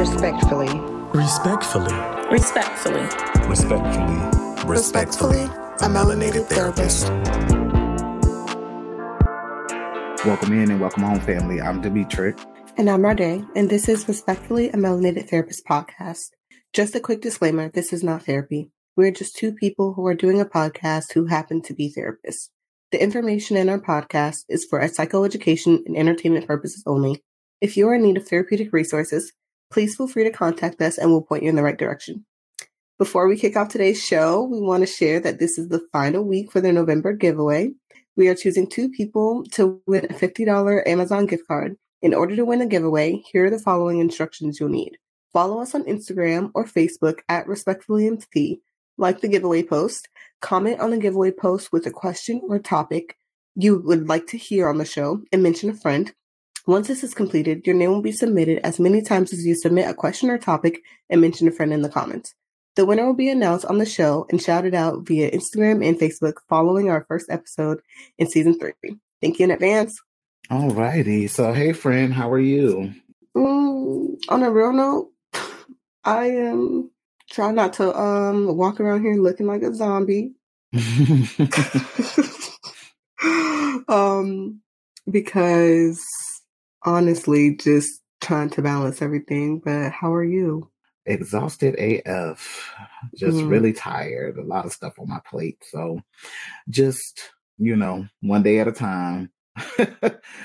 Respectfully. Respectfully. Respectfully. Respectfully. Respectfully. A Melanated Therapist. Welcome in and welcome home, family. I'm Demetric. And I'm Rada, and this is Respectfully, a Melanated Therapist podcast. Just a quick disclaimer, this is not therapy. We're just two people who are doing a podcast who happen to be therapists. The information in our podcast is for psychoeducation and entertainment purposes only. If you are in need of therapeutic resources, please feel free to contact us and we'll point you in the right direction. Before we kick off today's show, we want to share that this is the final week for the November giveaway. We are choosing two people to win a $50 Amazon gift card. In order to win a giveaway, here are the following instructions you'll need. Follow us on Instagram or Facebook at RespectfullyMT, like the giveaway post, comment on the giveaway post with a question or topic you would like to hear on the show, and mention a friend. Once this is completed, your name will be submitted as many times as you submit a question or topic and mention a friend in the comments. The winner will be announced on the show and shouted out via Instagram and Facebook following our first episode in Season 3. Thank you in advance. All righty. So, hey, friend, how are you? On a real note, I am trying not to walk around here looking like a zombie. Because, honestly, just trying to balance everything. But how are you? Exhausted AF. Just really tired. A lot of stuff on my plate. So, just, you know, one day at a time.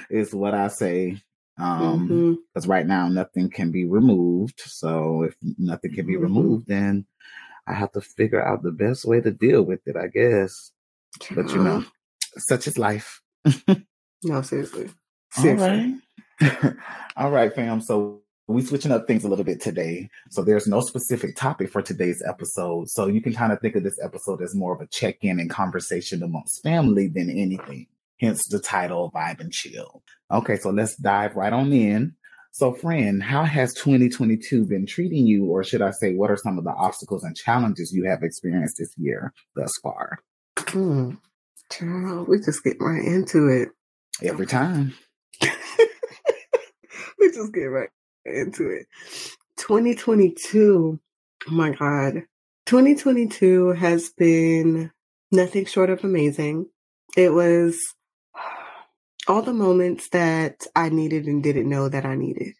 Is what I say. Because right now nothing can be removed. So if nothing can be removed, then I have to figure out the best way to deal with it, I guess. But you know, such is life. No, seriously. All right, fam. So we're switching up things a little bit today. So there's no specific topic for today's episode. So you can kind of think of this episode as more of a check-in and conversation amongst family than anything. Hence the title, Vibe and Chill. Okay, so let's dive right on in. So, friend, how has 2022 been treating you? Or should I say, what are some of the obstacles and challenges you have experienced this year thus far? Child, we just get right into it. Every time. We just get right into it. 2022, oh my God. 2022 has been nothing short of amazing. It was all the moments that I needed and didn't know that I needed.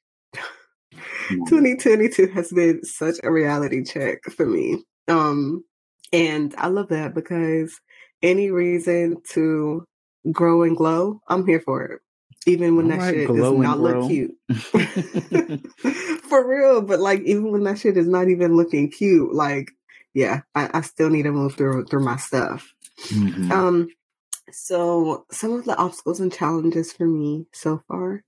2022 has been such a reality check for me. And I love that because any reason to grow and glow, I'm here for it. Even when that shit does not look cute. For real. But like, even when that shit is not even looking cute, like, yeah, I still need to move through my stuff. Mm-hmm. So some of the obstacles and challenges for me so far,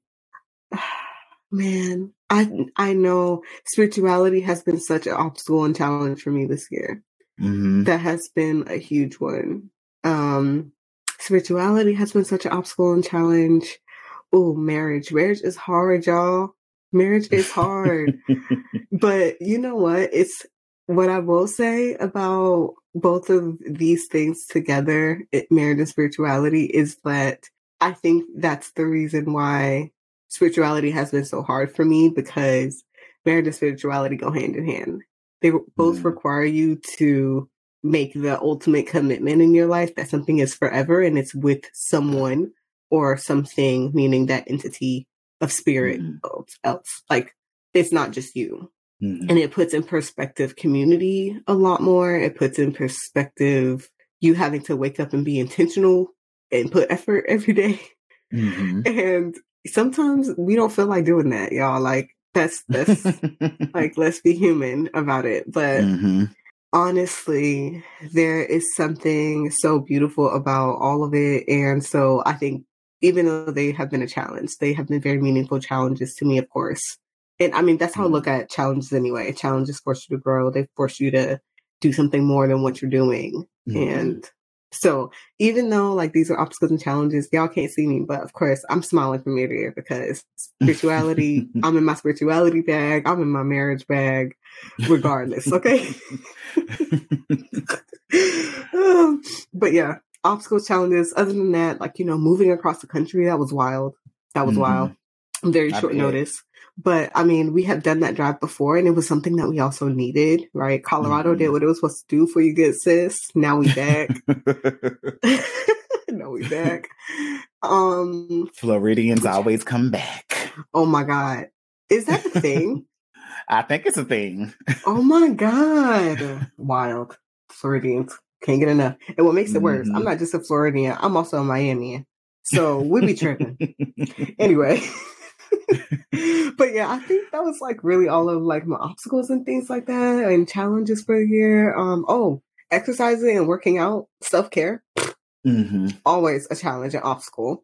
man, I know spirituality has been such an obstacle and challenge for me this year. Mm-hmm. That has been a huge one. Spirituality has been such an obstacle and challenge. Oh, marriage. Marriage is hard, y'all. Marriage is hard. But you know what? It's what I will say about both of these things together, marriage and spirituality, is that I think that's the reason why spirituality has been so hard for me, because marriage and spirituality go hand in hand. They both require you to make the ultimate commitment in your life that something is forever and it's with someone or something, meaning that entity of spirit else. Like, it's not just you. Mm-hmm. And it puts in perspective community a lot more. It puts in perspective you having to wake up and be intentional and put effort every day. Mm-hmm. And sometimes we don't feel like doing that, y'all. Like, that's like, let's be human about it. But honestly, there is something so beautiful about all of it. And so I think even though they have been a challenge, they have been very meaningful challenges to me, of course. And I mean, that's how I look at challenges anyway. Challenges force you to grow. They force you to do something more than what you're doing. Mm-hmm. And so even though like these are obstacles and challenges, y'all can't see me, but of course I'm smiling from ear to ear because spirituality, I'm in my spirituality bag. I'm in my marriage bag regardless. Okay. But yeah, obstacles, challenges. Other than that, like, you know, moving across the country, that was wild. That was wild. Very short notice. But I mean, we had done that drive before and it was something that we also needed, right? Colorado did what it was supposed to do for you good, sis. Now we back. Now we back. Floridians always come back. Oh my God. Is that a thing? I think it's a thing. Oh my God. Wild. Floridians. Can't get enough. And what makes it worse, I'm not just a Floridian. I'm also a Miamian. So we be tripping. Anyway. But yeah, I think that was like really all of like my obstacles and things like that and challenges for the year. Exercising and working out, self-care. Always a challenge and obstacle.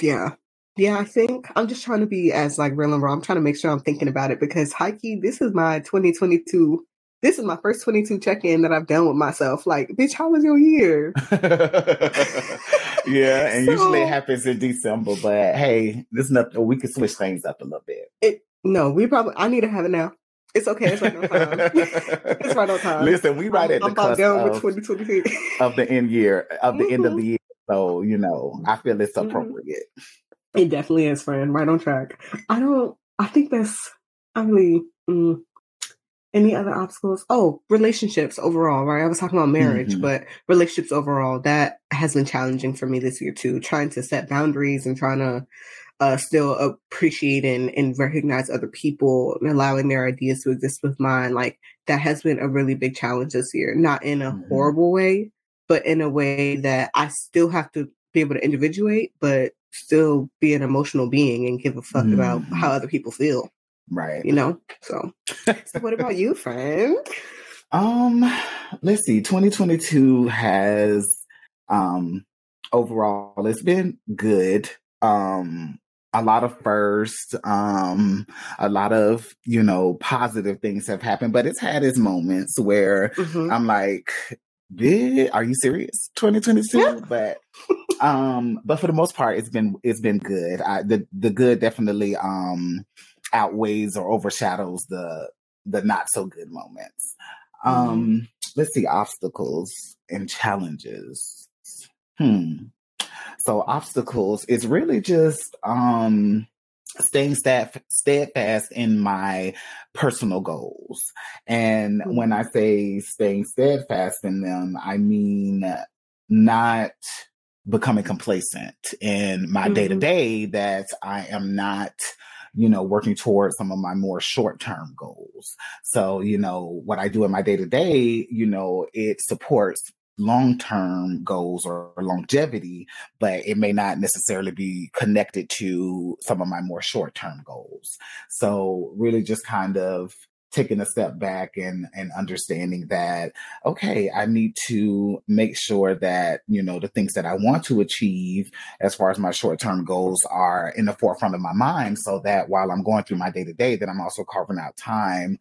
Yeah, I think I'm just trying to be as like real and raw. I'm trying to make sure I'm thinking about it because hikey, this is my 2022. This is my first 22 check-in that I've done with myself. Like, bitch, how was your year? Yeah, and so, usually it happens in December, but hey, there's nothing. We can switch things up a little bit. I need to have it now. It's okay. It's right on time. It's right on time. Listen, we right at the cusp of the end year, of the end of the year. So, you know, I feel it's appropriate. It definitely is, friend. Right on track. Any other obstacles? Oh, relationships overall, right? I was talking about marriage, but relationships overall, that has been challenging for me this year too. Trying to set boundaries and trying to still appreciate and recognize other people and allowing their ideas to exist with mine. Like that has been a really big challenge this year, not in a horrible way, but in a way that I still have to be able to individuate, but still be an emotional being and give a fuck about how other people feel. Right. You know? So what about you, friend? Let's see. 2022 has, overall, it's been good. A lot of firsts, a lot of, you know, positive things have happened, but it's had its moments where I'm like, are you serious? 2022? Yeah. But for the most part, it's been good. The good definitely, outweighs or overshadows the not so good moments. Let's see, obstacles and challenges. So obstacles is really just staying steadfast in my personal goals. And when I say staying steadfast in them, I mean not becoming complacent in my day-to-day, that I am not, you know, working towards some of my more short-term goals. So, you know, what I do in my day-to-day, you know, it supports long-term goals or longevity, but it may not necessarily be connected to some of my more short-term goals. So really just kind of taking a step back and understanding that, okay, I need to make sure that, you know, the things that I want to achieve as far as my short-term goals are in the forefront of my mind, so that while I'm going through my day-to-day, that I'm also carving out time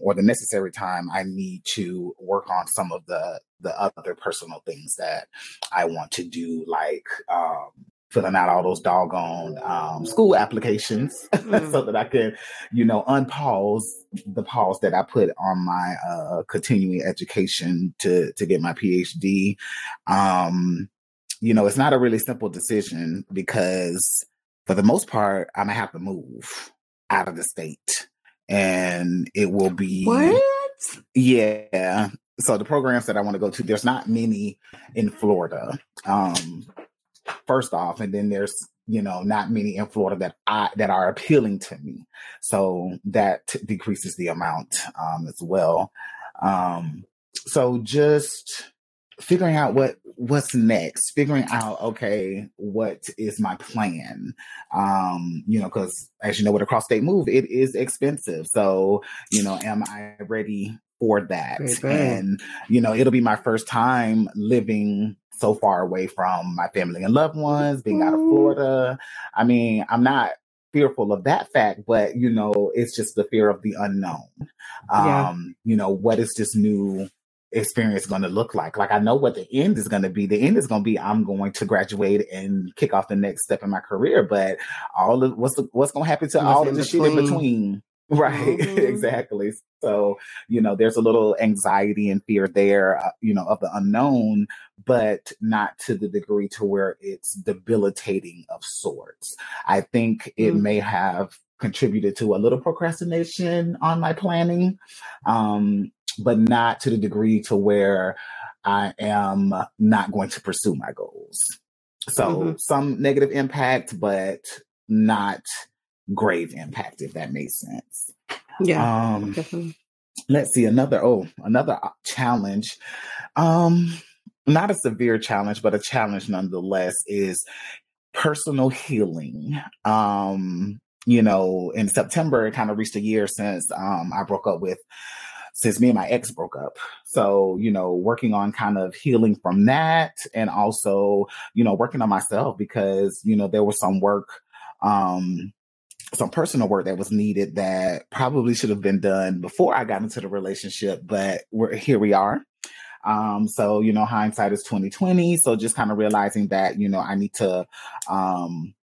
or the necessary time I need to work on some of the other personal things that I want to do, like filling out all those doggone school applications so that I can, you know, unpause the pause that I put on my continuing education to get my PhD. You know, it's not a really simple decision because for the most part, I'm gonna have to move out of the state and it will be... What? Yeah. So the programs that I want to go to, there's not many in Florida. First off, and then there's, you know, not many in Florida that are appealing to me. So that decreases the amount as well. So just figuring out what's next, figuring out, okay, what is my plan? You know, because as you know, with a cross-state move, it is expensive. So, you know, am I ready for that? Okay. And, you know, it'll be my first time living so far away from my family and loved ones, being out of Florida. I mean, I'm not fearful of that fact, but, you know, it's just the fear of the unknown. You know, what is this new experience going to look like? Like, I know what the end is going to be. The end is going to be, I'm going to graduate and kick off the next step in my career, but what's going to happen to all of the shit in between? Right. Mm-hmm. Exactly. So, you know, there's a little anxiety and fear there, you know, of the unknown, but not to the degree to where it's debilitating of sorts. I think it may have contributed to a little procrastination on my planning, but not to the degree to where I am not going to pursue my goals. So some negative impact, but not grave impact, if that makes sense. Yeah, definitely. Let's see, another challenge. Not a severe challenge, but a challenge nonetheless, is personal healing. You know, in September, it kind of reached a year since me and my ex broke up. So, you know, working on kind of healing from that, and also, you know, working on myself, because, you know, there was some work, some personal work that was needed that probably should have been done before I got into the relationship, but here we are. So, you know, hindsight is 2020. So just kind of realizing that, you know, I need to,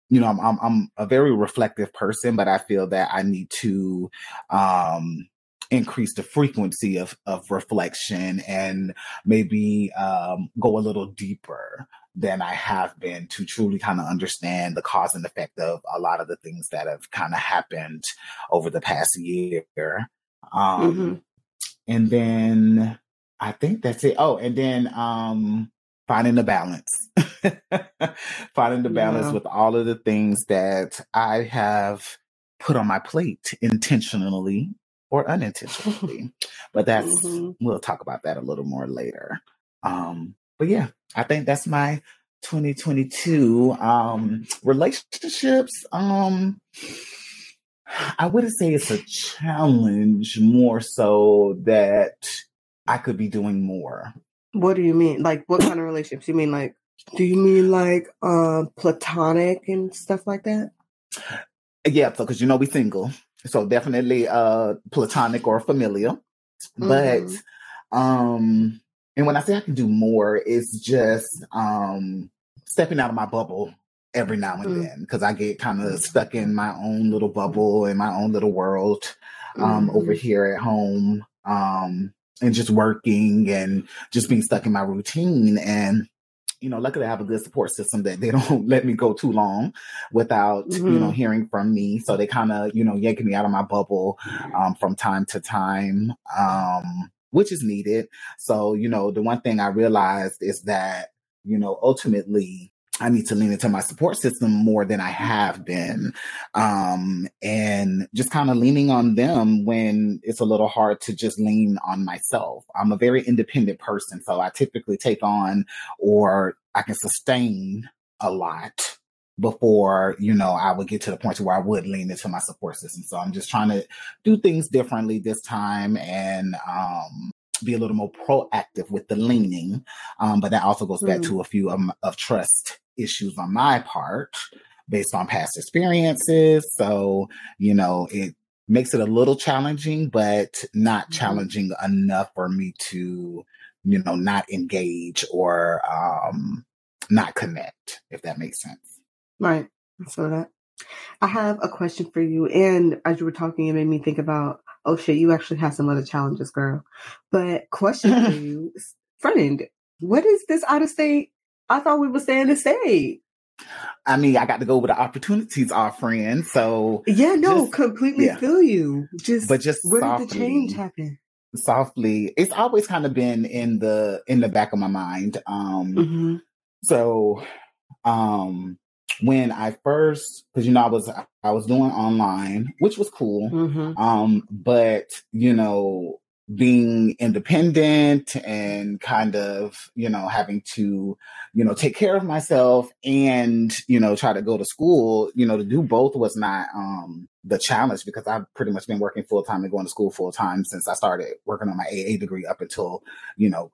you know, I'm a very reflective person, but I feel that I need to, increase the frequency of reflection, and maybe go a little deeper than I have been to truly kind of understand the cause and effect of a lot of the things that have kind of happened over the past year. And then I think that's it. Oh, and then finding the balance, with all of the things that I have put on my plate intentionally or unintentionally, but that's, we'll talk about that a little more later. But yeah, I think that's my 2022, relationships. I wouldn't say it's a challenge, more so that I could be doing more. What do you mean? Like, what kind of relationships? You mean like, do you mean like, platonic and stuff like that? Yeah. So, cause you know, we single. So definitely platonic or familial. But, and when I say I can do more, it's just stepping out of my bubble every now and then, because I get kind of stuck in my own little bubble, in my own little world over here at home, and just working and just being stuck in my routine. And, you know, luckily I have a good support system that they don't let me go too long without, you know, hearing from me. So they kind of, you know, yanking me out of my bubble from time to time, which is needed. So, you know, the one thing I realized is that, you know, ultimately I need to lean into my support system more than I have been. And just kind of leaning on them when it's a little hard to just lean on myself. I'm a very independent person, so I typically take on, or I can sustain a lot before, you know, I would get to the point where I would lean into my support system. So I'm just trying to do things differently this time, and, be a little more proactive with the leaning. But that also goes back to a few of trust issues on my part based on past experiences. So, you know, it makes it a little challenging, but not challenging enough for me to, you know, not engage or not connect, if that makes sense. Right. So that I have a question for you. And as you were talking, it made me think about, oh shit, you actually have some other challenges, girl. But question for you, friend, what is this out of state? I thought we were staying in state. I mean, I got to go with the opportunities, our friend. So yeah, no, just, completely feel you. But where softly, did the change happen? Softly, it's always kind of been in the back of my mind. So, when I first, because, you know, I was doing online, which was cool. But, you know, being independent and kind of, you know, having to, you know, take care of myself and, you know, try to go to school, you know, to do both was not the challenge, because I've pretty much been working full time and going to school full time since I started working on my AA degree up until, you know,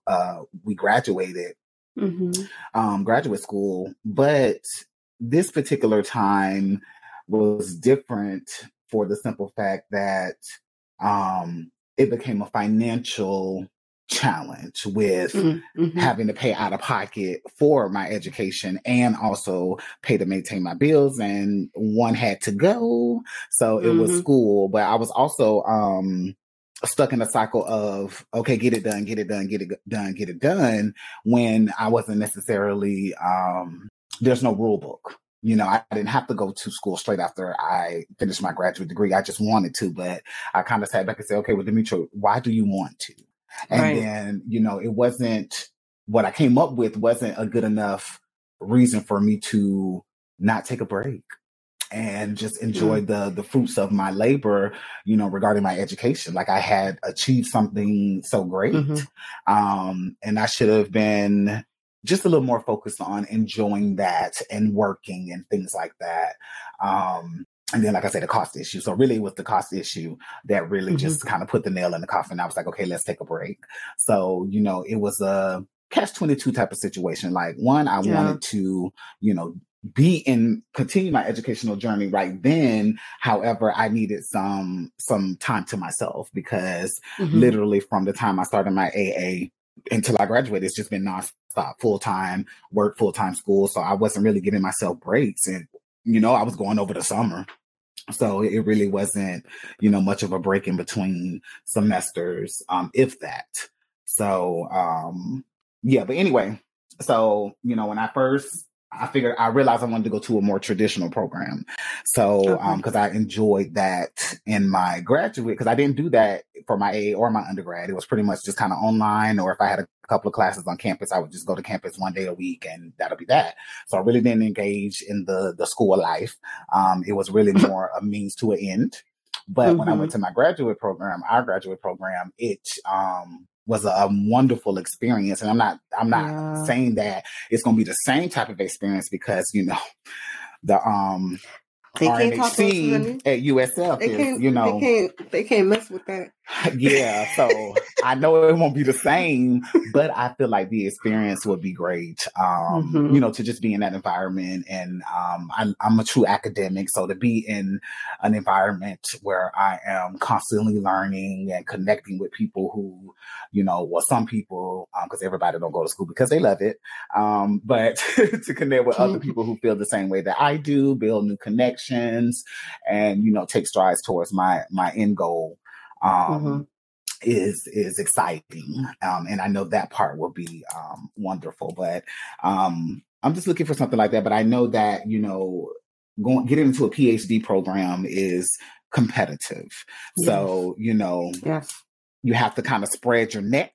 we graduated, graduate school. But this particular time was different for the simple fact that it became a financial challenge with having to pay out of pocket for my education and also pay to maintain my bills. And one had to go. So it was school, but I was also stuck in a cycle of, okay, get it done. When I wasn't necessarily, there's no rule book. You know, I didn't have to go to school straight after I finished my graduate degree. I just wanted to, but I kind of sat back and said, okay, well, Demetric, why do you want to? And then, you know, it wasn't, what I came up with wasn't a good enough reason for me to not take a break and just enjoy the fruits of my labor, you know, regarding my education. Like I had achieved something so great. And I should have been just a little more focused on enjoying that and working and things like that. And then, like I said, the cost issue. So really it was the cost issue that really just kind of put the nail in the coffin. I was like, okay, let's take a break. So, you know, it was a catch-22 type of situation. Like one, I wanted to, you know, continue my educational journey right then. However, I needed some time to myself because literally from the time I started my AA until I graduated, it's just been nonstop, full-time work, full-time school. So I wasn't really giving myself breaks. And, you know, I was going over the summer. So it really wasn't, you know, much of a break in between semesters, if that. So, yeah, but anyway, so, you know, when I realized I wanted to go to a more traditional program. So, because I enjoyed that in my graduate, because I didn't do that for my AA or my undergrad. It was pretty much just kind of online, or if I had a couple of classes on campus, I would just go to campus one day a week and that'll be that. So I really didn't engage in the school life. It was really more a means to an end. But when I went to my graduate program, it, was a wonderful experience. And I'm not saying that it's going to be the same type of experience because, you know, the RNHC at USF is, you know. They can't mess with that. Yeah. So I know it won't be the same, but I feel like the experience would be great, you know, to just be in that environment. And I'm a true academic. So to be in an environment where I am constantly learning and connecting with people who, you know, well, some people, because everybody don't go to school because they love it. But to connect with other people who feel the same way that I do, build new connections and, you know, take strides towards my end goal. Is exciting. And I know that part will be wonderful, but I'm just looking for something like that. But I know that, you know, getting into a PhD program is competitive. Yes. So, you know, you have to kind of spread your net.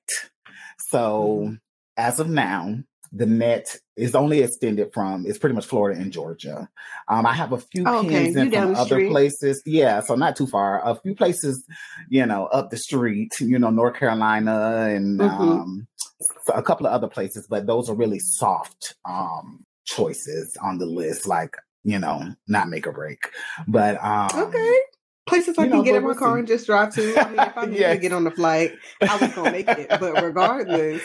So as of now, the net is only extended from, it's pretty much Florida and Georgia. I have a few pins in from other places. Yeah, so not too far. A few places, you know, up the street, you know, North Carolina and a couple of other places. But those are really soft choices on the list, like, you know, not make or break. But places I can get in my car and just drive to. I mean, if I needed to get on the flight, I was going to make it. But regardless,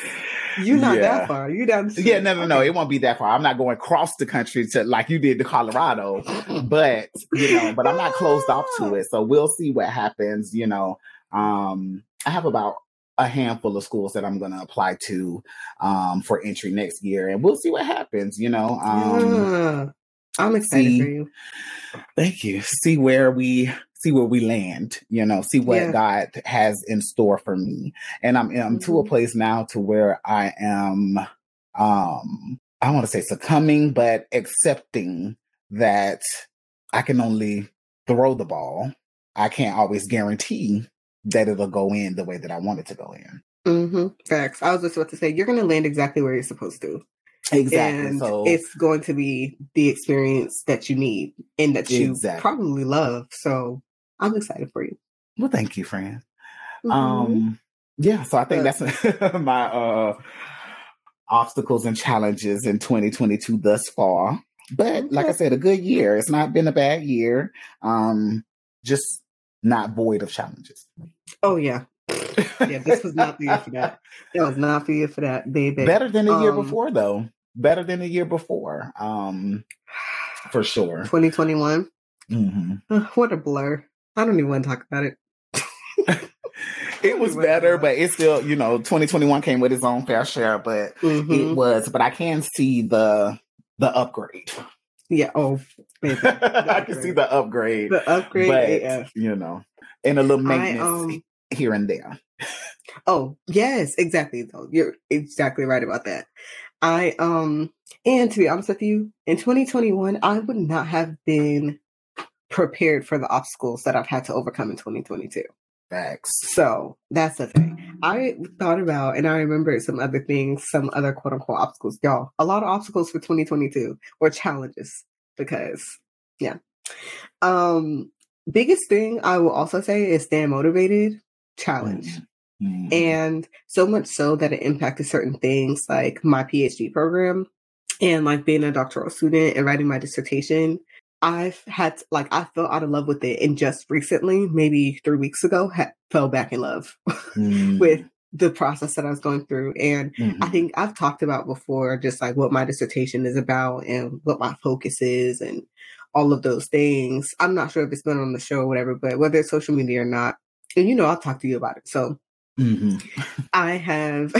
you're not that far. You're down the street. Yeah, no. It won't be that far. I'm not going across the country to like you did to Colorado. But, you know, but I'm not closed off to it. So we'll see what happens. You know, I have about a handful of schools that I'm going to apply to for entry next year. And we'll see what happens, you know. I'm excited for you. Thank you. See where we land, you know, see what God has in store for me. And I'm to a place now to where I am, I want to say succumbing, but accepting that I can only throw the ball. I can't always guarantee that it'll go in the way that I want it to go in. Facts. I was just about to say, you're going to land exactly where you're supposed to. Exactly. And so it's going to be the experience that you need and that you probably love. So I'm excited for you. Well, thank you, friend. Yeah, so I think that's my obstacles and challenges in 2022 thus far. But like I said, a good year. It's not been a bad year. Just not void of challenges. Oh, yeah. Yeah, this was not the year for that. It was not the year for that, baby. Better than the year before, though. Better than the year before, for sure. 2021. What a blur. I don't even want to talk about it. It was better, but it's still, you know, 2021 came with its own fair share, but it was. But I can see the upgrade. Yeah. Oh, baby. I can see the upgrade. The upgrade. But, you know, and a little maintenance here and there. Oh, yes, exactly. Though you're exactly right about that. I and to be honest with you, in 2021, I would not have been prepared for the obstacles that I've had to overcome in 2022. Facts. So that's the thing. I thought about, and I remembered some other things, some other quote unquote obstacles. Y'all, a lot of obstacles for 2022 or challenges because, yeah. Biggest thing I will also say is staying motivated. Challenge. Mm-hmm. And so much so that it impacted certain things like my PhD program and like being a doctoral student and writing my dissertation. I've had to, like, I fell out of love with it. And just recently, maybe 3 weeks ago, fell back in love with the process that I was going through. And I think I've talked about before, just like what my dissertation is about and what my focus is and all of those things. I'm not sure if it's been on the show or whatever, but whether it's social media or not, and you know, I'll talk to you about it. So I have,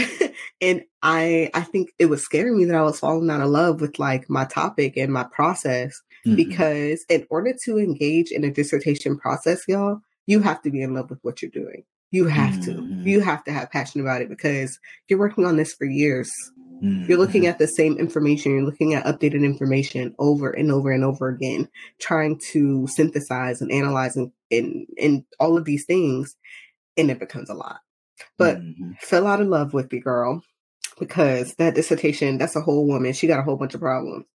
and I think it was scaring me that I was falling out of love with like my topic and my process because in order to engage in a dissertation process, y'all, you have to be in love with what you're doing. You have to. You have to have passion about it because you're working on this for years. You're looking at the same information. You're looking at updated information over and over and over again, trying to synthesize and analyze and all of these things. And it becomes a lot. But fell out of love with me, girl, because that dissertation, that's a whole woman. She got a whole bunch of problems.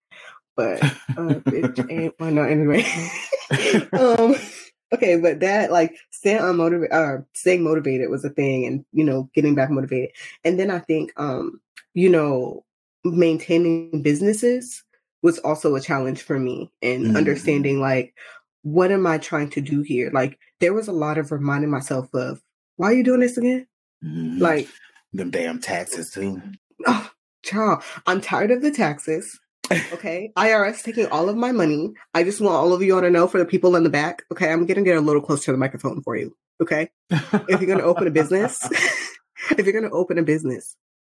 But bitch ain't why not anyway. Okay, but that like staying motivated was a thing and, you know, getting back motivated. And then I think you know, maintaining businesses was also a challenge for me and understanding like, what am I trying to do here? Like there was a lot of reminding myself of, why are you doing this again? Like them damn taxes too. Oh, child, I'm tired of the taxes. Okay. IRS taking all of my money. I just want all of you all to know for the people in the back. Okay. I'm going to get a little closer to the microphone for you. Okay. If you're going to open a business,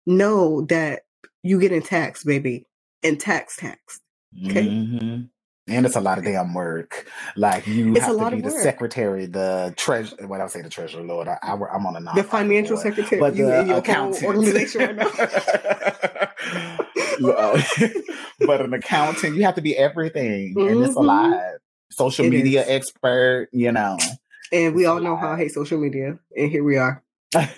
know that you get in tax, baby, and tax. Okay, and it's a lot of damn work. Like you have to be the secretary, the treasurer. When I say the treasurer, Lord, I'm on a non-profit, the financial secretary, but the accountant organization right now. But an accountant, you have to be everything, and it's a lot. Social media expert, you know, and we all know how I hate social media, and here we are. Oh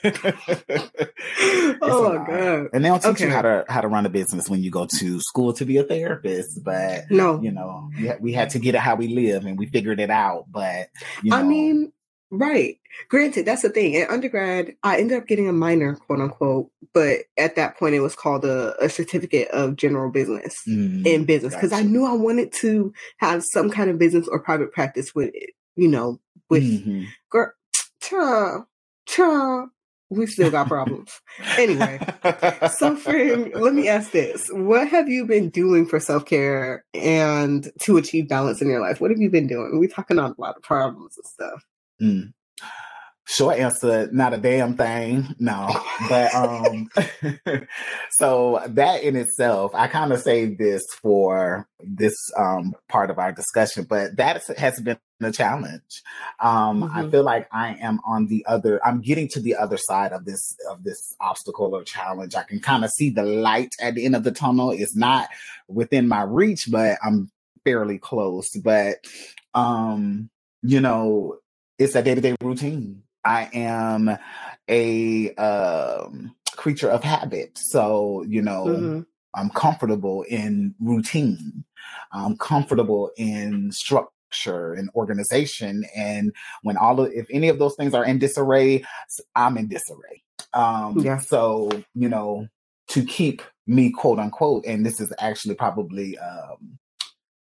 God! And they don't teach you how to run a business when you go to school to be a therapist. But no, you know, we had to get it how we live, and we figured it out. But you know. I mean, right? Granted, that's the thing. In undergrad, I ended up getting a minor, quote unquote. But at that point, it was called a certificate of general business in business because I knew I wanted to have some kind of business or private practice with it. You know, with girl. We still got problems. Anyway, so friend, let me ask this. What have you been doing for self-care and to achieve balance in your life? What have you been doing? We're talking on a lot of problems and stuff. Short answer, not a damn thing. No. But so that in itself, I kind of saved this for this part of our discussion, but that has been a challenge. I feel like I am I'm getting to the other side of this obstacle or challenge. I can kind of see the light at the end of the tunnel. It's not within my reach, but I'm fairly close. But you know, it's a day-to-day routine. I am a creature of habit. So, you know, I'm comfortable in routine. I'm comfortable in structure and organization. And when if any of those things are in disarray, I'm in disarray. So, you know, to keep me, quote unquote, and this is actually probably,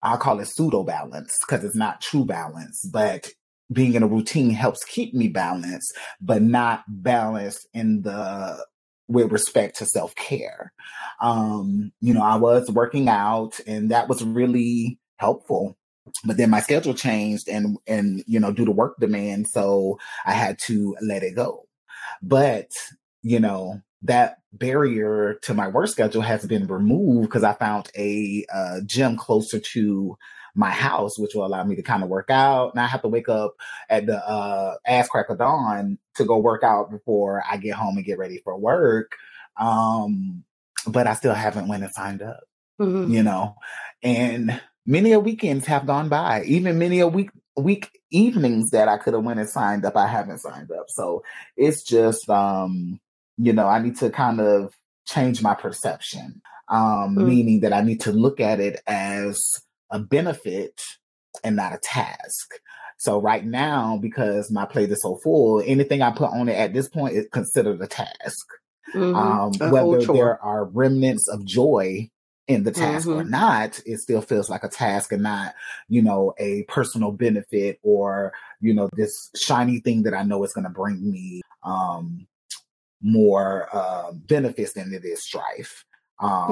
I'll call it pseudo balance because it's not true balance, but being in a routine helps keep me balanced, but not balanced with respect to self-care. You know, I was working out and that was really helpful, but then my schedule changed and, you know, due to work demand. So I had to let it go. But, you know, that barrier to my work schedule has been removed because I found a gym closer to my house, which will allow me to kind of work out. And I have to wake up at the ass crack of dawn to go work out before I get home and get ready for work. But I still haven't went and signed up, you know, and many a weekends have gone by, even many a week evenings that I could have went and signed up. I haven't signed up. So it's just, you know, I need to kind of change my perception, meaning that I need to look at it as a benefit and not a task. So right now, because my plate is so full, anything I put on it at this point is considered a task. Whether there are remnants of joy in the task or not, it still feels like a task and not, you know, a personal benefit or, you know, this shiny thing that I know is going to bring me more benefits than it is strife. But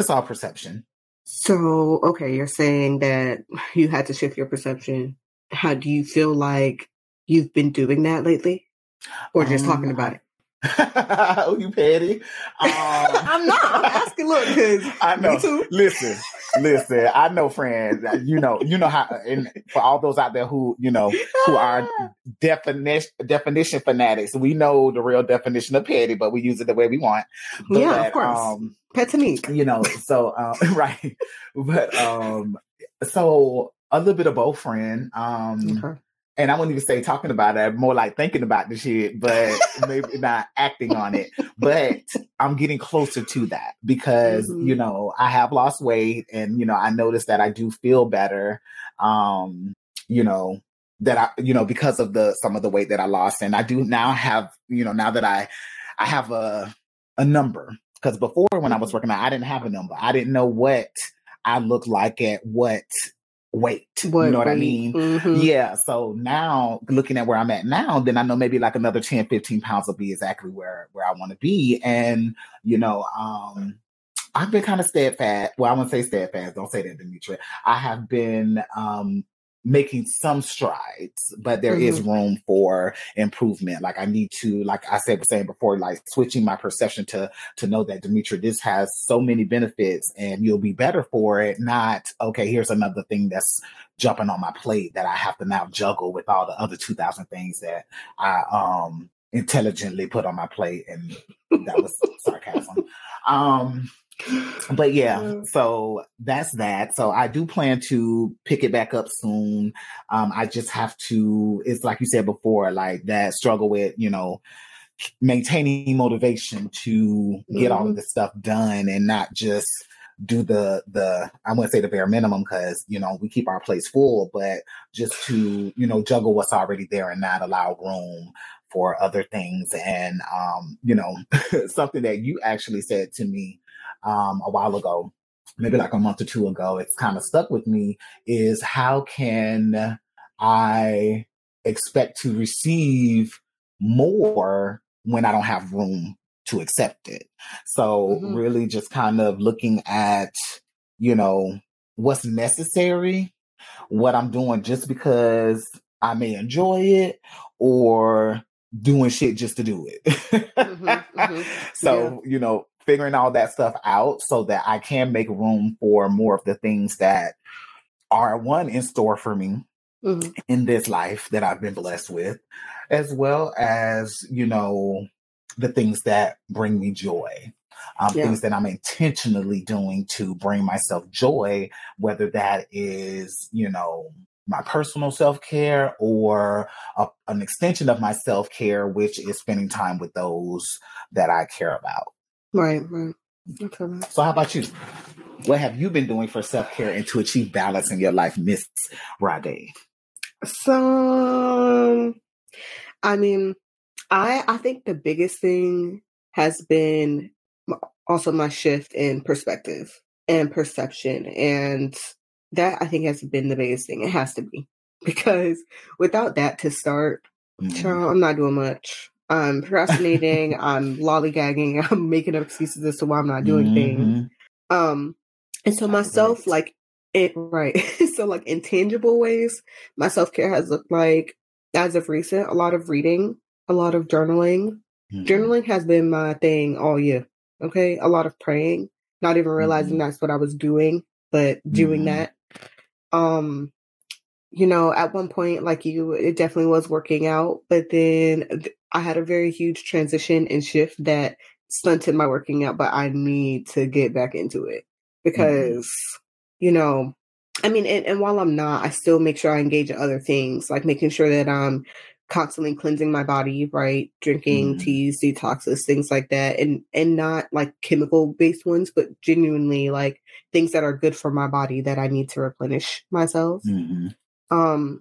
it's all perception. So, okay, you're saying that you had to shift your perception. How do you feel like you've been doing that lately? Or just talking about it? Oh, you petty. I'm not. I'm asking, look, because I know. Me too. Listen, I know, friends. You know how, and for all those out there who are definition fanatics, we know the real definition of petty, but we use it the way we want. But, yeah, of course. Petanique. You know, so, right. But, so a little bit of both, friend. Okay. And I wouldn't even say talking about it, more like thinking about the shit, but maybe not acting on it. But I'm getting closer to that because, you know, I have lost weight and, you know, I noticed that I do feel better, you know, that I, you know, because of some of the weight that I lost. And I do now have, you know, now that I have a number, because before when I was working out, I didn't have a number. I didn't know what I looked like at what weight. You know what I mean? Yeah. So now looking at where I'm at now, then I know maybe like another 10, 15 pounds will be exactly where I want to be. And, you know, I've been kind of steadfast. Well, I wouldn't say steadfast. Don't say that, Demetric. I have been making some strides, but there is room for improvement. Like I need to, like I said, was saying before, like switching my perception to know that, Demetric, this has so many benefits and you'll be better for it. Not, okay, here's another thing that's jumping on my plate that I have to now juggle with all the other 2,000 things that I intelligently put on my plate. And that was sarcasm. But yeah, so that's that. So I do plan to pick it back up soon. I just have to, it's like you said before, like that struggle with, you know, maintaining motivation to get all of this stuff done and not just do the I wouldn't say the bare minimum because, you know, we keep our plates full, but just to, you know, juggle what's already there and not allow room for other things. And, you know, something that you actually said to me a while ago, maybe like a month or two ago, it's kind of stuck with me, is how can I expect to receive more when I don't have room to accept it? So really just kind of looking at, you know, what's necessary, what I'm doing just because I may enjoy it, or doing shit just to do it. So, you know, figuring all that stuff out so that I can make room for more of the things that are one in store for me in this life that I've been blessed with, as well as, you know, the things that bring me joy, things that I'm intentionally doing to bring myself joy, whether that is, you know, my personal self-care or an extension of my self-care, which is spending time with those that I care about. Right. Okay. So how about you? What have you been doing for self-care and to achieve balance in your life, Miss Rada? So, I mean, I think the biggest thing has been also my shift in perspective and perception. And that, I think, has been the biggest thing. It has to be. Because without that to start, child, I'm not doing much. I'm procrastinating, I'm lollygagging, I'm making up excuses as to why I'm not doing things. And so myself, like, it, right. So like in tangible ways, my self-care has looked like, as of recent, a lot of reading, a a lot of journaling. Mm-hmm. Journaling has been my thing all year. Okay. A lot of praying, not even realizing that's what I was doing, but doing that. You know, at one point, like you, it definitely was working out, but then I had a very huge transition and shift that stunted my working out, but I need to get back into it because, you know, I mean, and while I'm not, I still make sure I engage in other things, like making sure that I'm constantly cleansing my body, right? Drinking teas, detoxes, things like that. And not like chemical based ones, but genuinely like things that are good for my body that I need to replenish myself.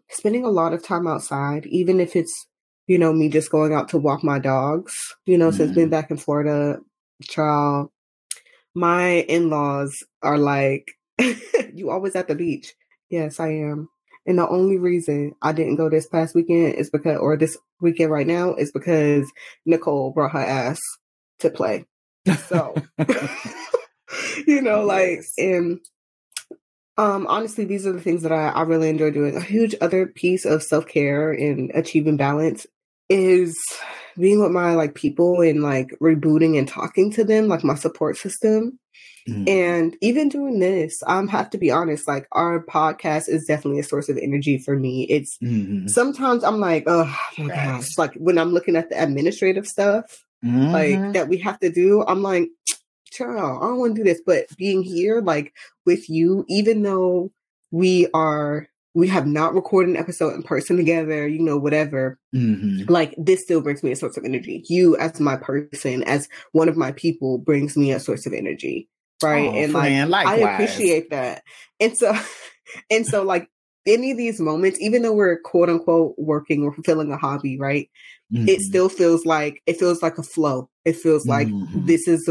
Spending a lot of time outside, even if it's, you know, me just going out to walk my dogs, you know, since being back in Florida, child, my in-laws are like, you always at the beach. Yes, I am. And the only reason I didn't go this past weekend is because, or this weekend right now is because Nicole brought her ass to play. So, you know, like, and honestly, these are the things that I really enjoy doing. A huge other piece of self-care and achieving balance is being with my like people and like rebooting and talking to them, like my support system. And even doing this, I have to be honest, like our podcast is definitely a source of energy for me. It's sometimes I'm like, oh my gosh, like when I'm looking at the administrative stuff like that we have to do, I'm like, child, I don't want to do this. But being here, like with you, even though we have not recorded an episode in person together, you know, whatever, like this still brings me a source of energy. You as my person, as one of my people, brings me a source of energy. Right. Oh, and friend, like, likewise. I appreciate that. And so like any of these moments, even though we're quote unquote working or fulfilling a hobby, right. It still feels like, a flow. It feels like this is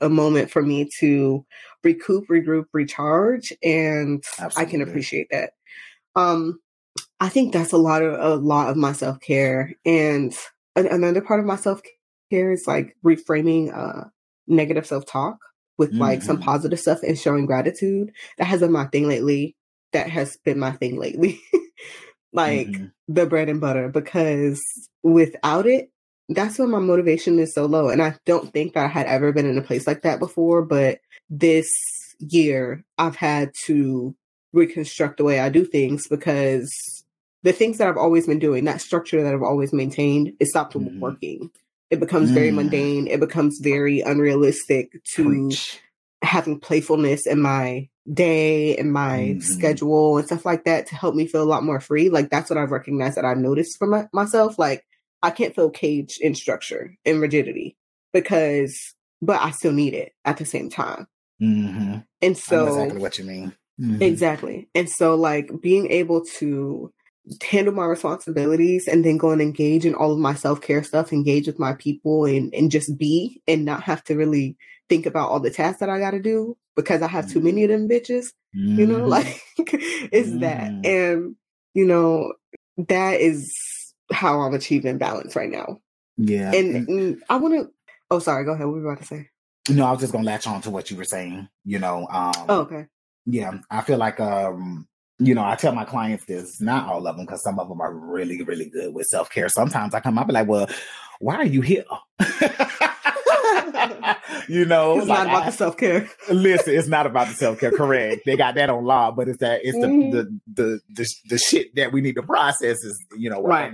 a moment for me to recoup, regroup, recharge. And absolutely. I can appreciate that. I think that's a lot of my self-care. And another part of my self-care is like reframing negative self-talk with like some positive stuff and showing gratitude. That has been my thing lately. Like the bread and butter, because without it, that's when my motivation is so low. And I don't think that I had ever been in a place like that before, but this year I've had to reconstruct the way I do things, because the things that I've always been doing, that structure that I've always maintained, it stopped working. It becomes very mundane. It becomes very unrealistic to having playfulness in my day and my schedule and stuff like that to help me feel a lot more free. Like that's what I've recognized that I've noticed for myself. Like I can't feel caged in structure and rigidity but I still need it at the same time. And so I know exactly what you mean. Exactly. And so like being able to handle my responsibilities and then go and engage in all of my self-care stuff, engage with my people and just be, and not have to really think about all the tasks that I got to do because I have too many of them bitches, you know, like it's that. And, you know, that is how I'm achieving balance right now. Yeah. And I want to, go ahead. What were you about to say? No, I was just going to latch on to what you were saying, you know. Okay. Yeah, I feel like, you know, I tell my clients this, not all of them, because some of them are really, really good with self-care. Sometimes I come up and be like, well, why are you here? You know, it's like, not about the self-care. Listen, it's not about the self-care. Correct. They got that on law, but it's the shit that we need to process is, you know, right.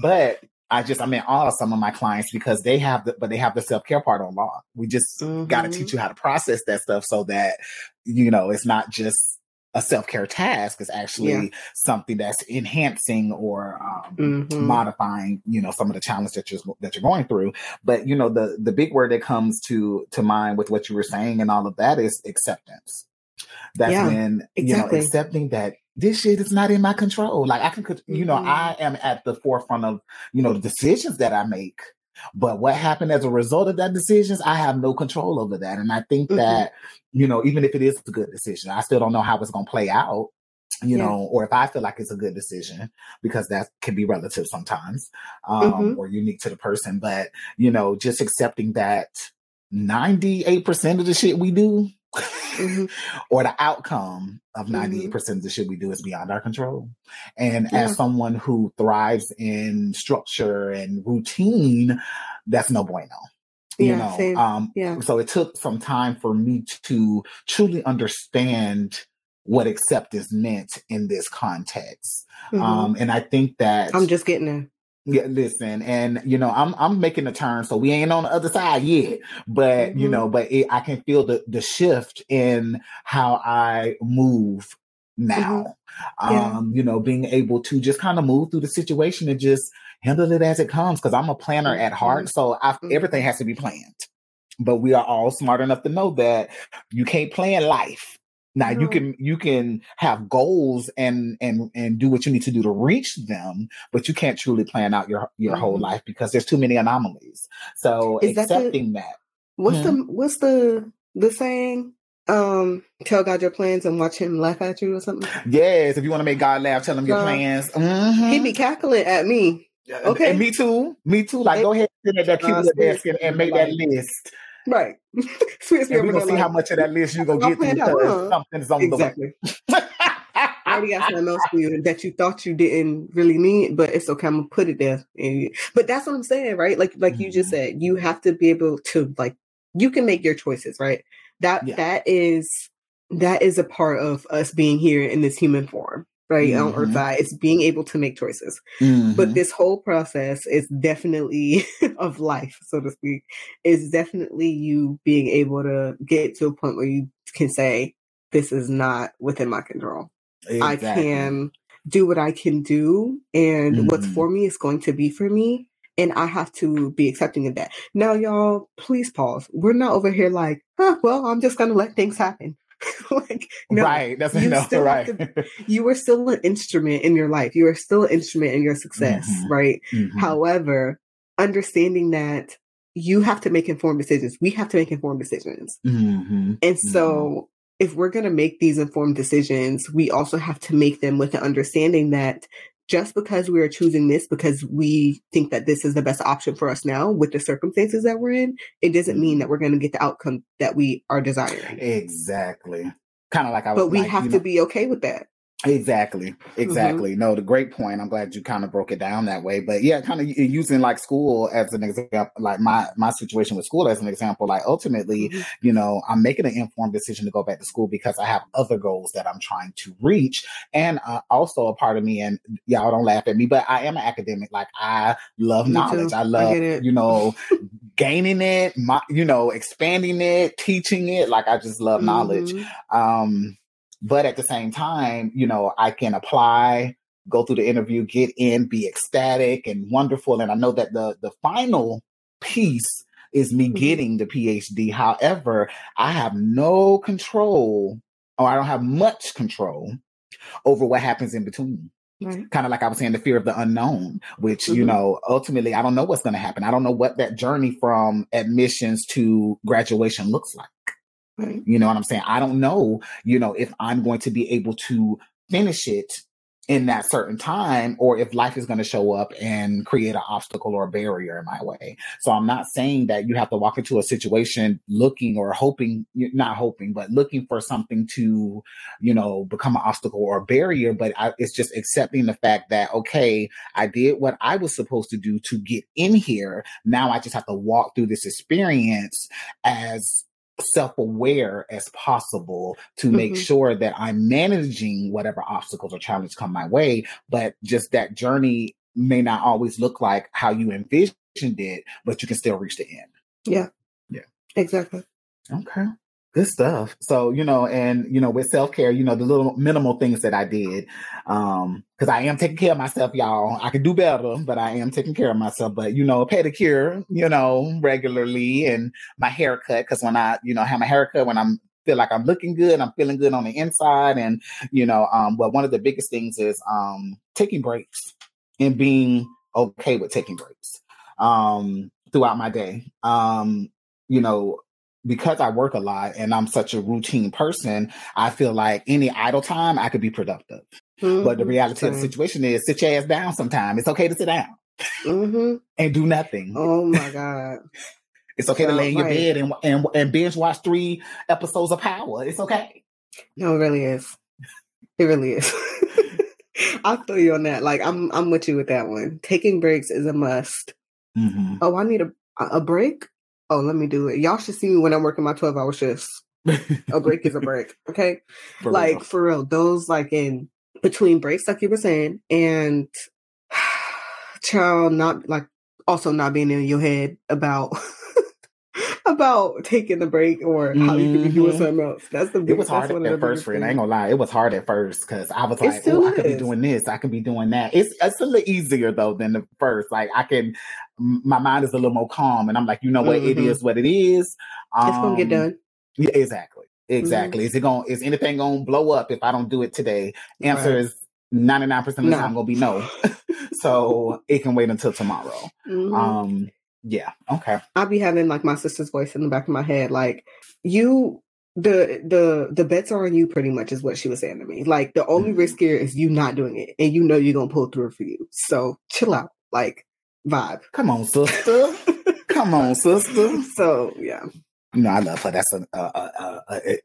But I'm in awe of some of my clients because they have the self-care part on law. We just got to teach you how to process that stuff so that, you know, it's not just a self-care task. It's actually something that's enhancing or modifying, you know, some of the challenges that you're going through. But, you know, the big word that comes to mind with what you were saying and all of that is acceptance. That's when, you know, accepting that this shit is not in my control. Like I can, you know, I am at the forefront of, you know, the decisions that I make, but what happened as a result of that decisions, I have no control over that. And I think that, you know, even if it is a good decision, I still don't know how it's going to play out, you know, or if I feel like it's a good decision, because that can be relative sometimes, or unique to the person. But, you know, just accepting that 98% of the shit we do mm-hmm. or the outcome of 98% mm-hmm. of the shit we do is beyond our control. And yeah. as someone who thrives in structure and routine, that's no bueno. So it took some time for me to truly understand what acceptance meant in this context. Mm-hmm. And I think that I'm just getting there. Yeah, listen, and you know, I'm making a turn, so we ain't on the other side yet. But mm-hmm. you know, but I can feel the shift in how I move now. Mm-hmm. You know, being able to just kind of move through the situation and just handle it as it comes, because I'm a planner at heart, so everything has to be planned. But we are all smart enough to know that you can't plan life. Now you can have goals and do what you need to do to reach them, but you can't truly plan out your mm-hmm. whole life because there's too many anomalies. So accepting that. What's the saying? Tell God your plans and watch him laugh at you or something. Yes, if you want to make God laugh, tell him your plans. Mm-hmm. He be cackling at me. Okay, and me too. Like, go ahead and sit at that cute little desk and make that list. Right. Sweet. We're gonna see how much of that list you gonna get because something's on the way. I already got something else for you that you thought you didn't really need, but it's okay. I'm gonna put it there. But that's what I'm saying, right? Like mm-hmm. you just said, you have to be able to you can make your choices, right? That is a part of us being here in this human form, right? Mm-hmm. On Earth side, it's being able to make choices. Mm-hmm. But this whole process is definitely of life, so to speak. It's definitely you being able to get to a point where you can say, this is not within my control. Exactly. I can do what I can do, and mm-hmm. what's for me is going to be for me. And I have to be accepting of that. Now, y'all, please pause. We're not over here like, I'm just going to let things happen. No, right. That's enough. Right. You are still an instrument in your life. You are still an instrument in your success. Mm-hmm. Right. Mm-hmm. However, understanding that you have to make informed decisions. We have to make informed decisions. Mm-hmm. And so if we're going to make these informed decisions, we also have to make them with the understanding that just because we are choosing this, because we think that this is the best option for us now with the circumstances that we're in, it doesn't mean that we're going to get the outcome that we are desiring. Exactly. Kind of like I was. But we have to be okay with that. Exactly. Mm-hmm. No, the great point. I'm glad you kind of broke it down that way. But yeah, kind of using like school as an example, like my situation with school as an example, like ultimately, mm-hmm. you know, I'm making an informed decision to go back to school because I have other goals that I'm trying to reach. And also a part of me, and y'all don't laugh at me, but I am an academic. Like, I love knowledge. I love, you know, gaining it, expanding it, teaching it. Like, I just love mm-hmm. knowledge. But at the same time, you know, I can apply, go through the interview, get in, be ecstatic and wonderful. And I know that the final piece is me getting the PhD. However, I have no control, or I don't have much control over what happens in between. Right. Kind of like I was saying, the fear of the unknown, which, mm-hmm. you know, ultimately, I don't know what's going to happen. I don't know what that journey from admissions to graduation looks like. You know what I'm saying? I don't know, you know, if I'm going to be able to finish it in that certain time, or if life is going to show up and create an obstacle or a barrier in my way. So I'm not saying that you have to walk into a situation looking for something to, you know, become an obstacle or a barrier. But it's just accepting the fact that, okay, I did what I was supposed to do to get in here. Now I just have to walk through this experience as self-aware as possible to make mm-hmm. sure that I'm managing whatever obstacles or challenges come my way. But just that journey may not always look like how you envisioned it, but you can still reach the end. Yeah, exactly. Okay. Good stuff. So, you know, and, you know, with self-care, you know, the little minimal things that I did, because I am taking care of myself, y'all. I could do better, but I am taking care of myself. But, you know, a pedicure, you know, regularly, and my haircut, because when I, you know, have my haircut, when I'm feel like I'm looking good, I'm feeling good on the inside. And, you know, but one of the biggest things is taking breaks and being okay with taking breaks throughout my day. You know, because I work a lot and I'm such a routine person, I feel like any idle time I could be productive. Mm-hmm. But the reality of the situation is, sit your ass down sometime. It's okay to sit down mm-hmm. and do nothing. Oh my God. It's okay to lay in your bed and binge watch 3 episodes of Power. It's okay. No, it really is. It really is. I feel you on that. Like, I'm with you with that one. Taking breaks is a must. Mm-hmm. Oh, I need a break? Oh, let me do it. Y'all should see me when I'm working my 12-hour shifts. A break is a break, okay? For real. Those, like, in between breaks, like you were saying, and child not, like, also not being in your head about about taking the break or how you could be doing something else. It was hard at first, friend. I ain't gonna lie. It was hard at first because I was like, oh, I could be doing this. I could be doing that. It's a little easier though than the first. Like my mind is a little more calm and I'm like, you know what? It is what it is. It's gonna get done. Yeah, exactly. Mm-hmm. Is anything gonna blow up if I don't do it today? Answer is 99% of the time gonna be no. So it can wait until tomorrow. Mm-hmm. Yeah. Okay. I'll be having like my sister's voice in the back of my head. Like the bets are on you pretty much is what she was saying to me. Like the only risk here is you not doing it and you know, you're going to pull through for you. So chill out, like vibe. Come on, sister. So yeah. No, I love her. That's an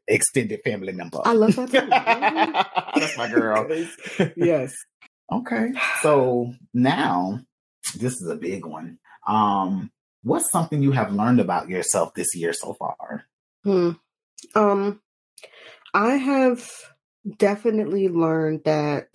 extended family member. I love her. That's my girl. Yes. Okay. So now this is a big one. What's something you have learned about yourself this year so far? I have definitely learned that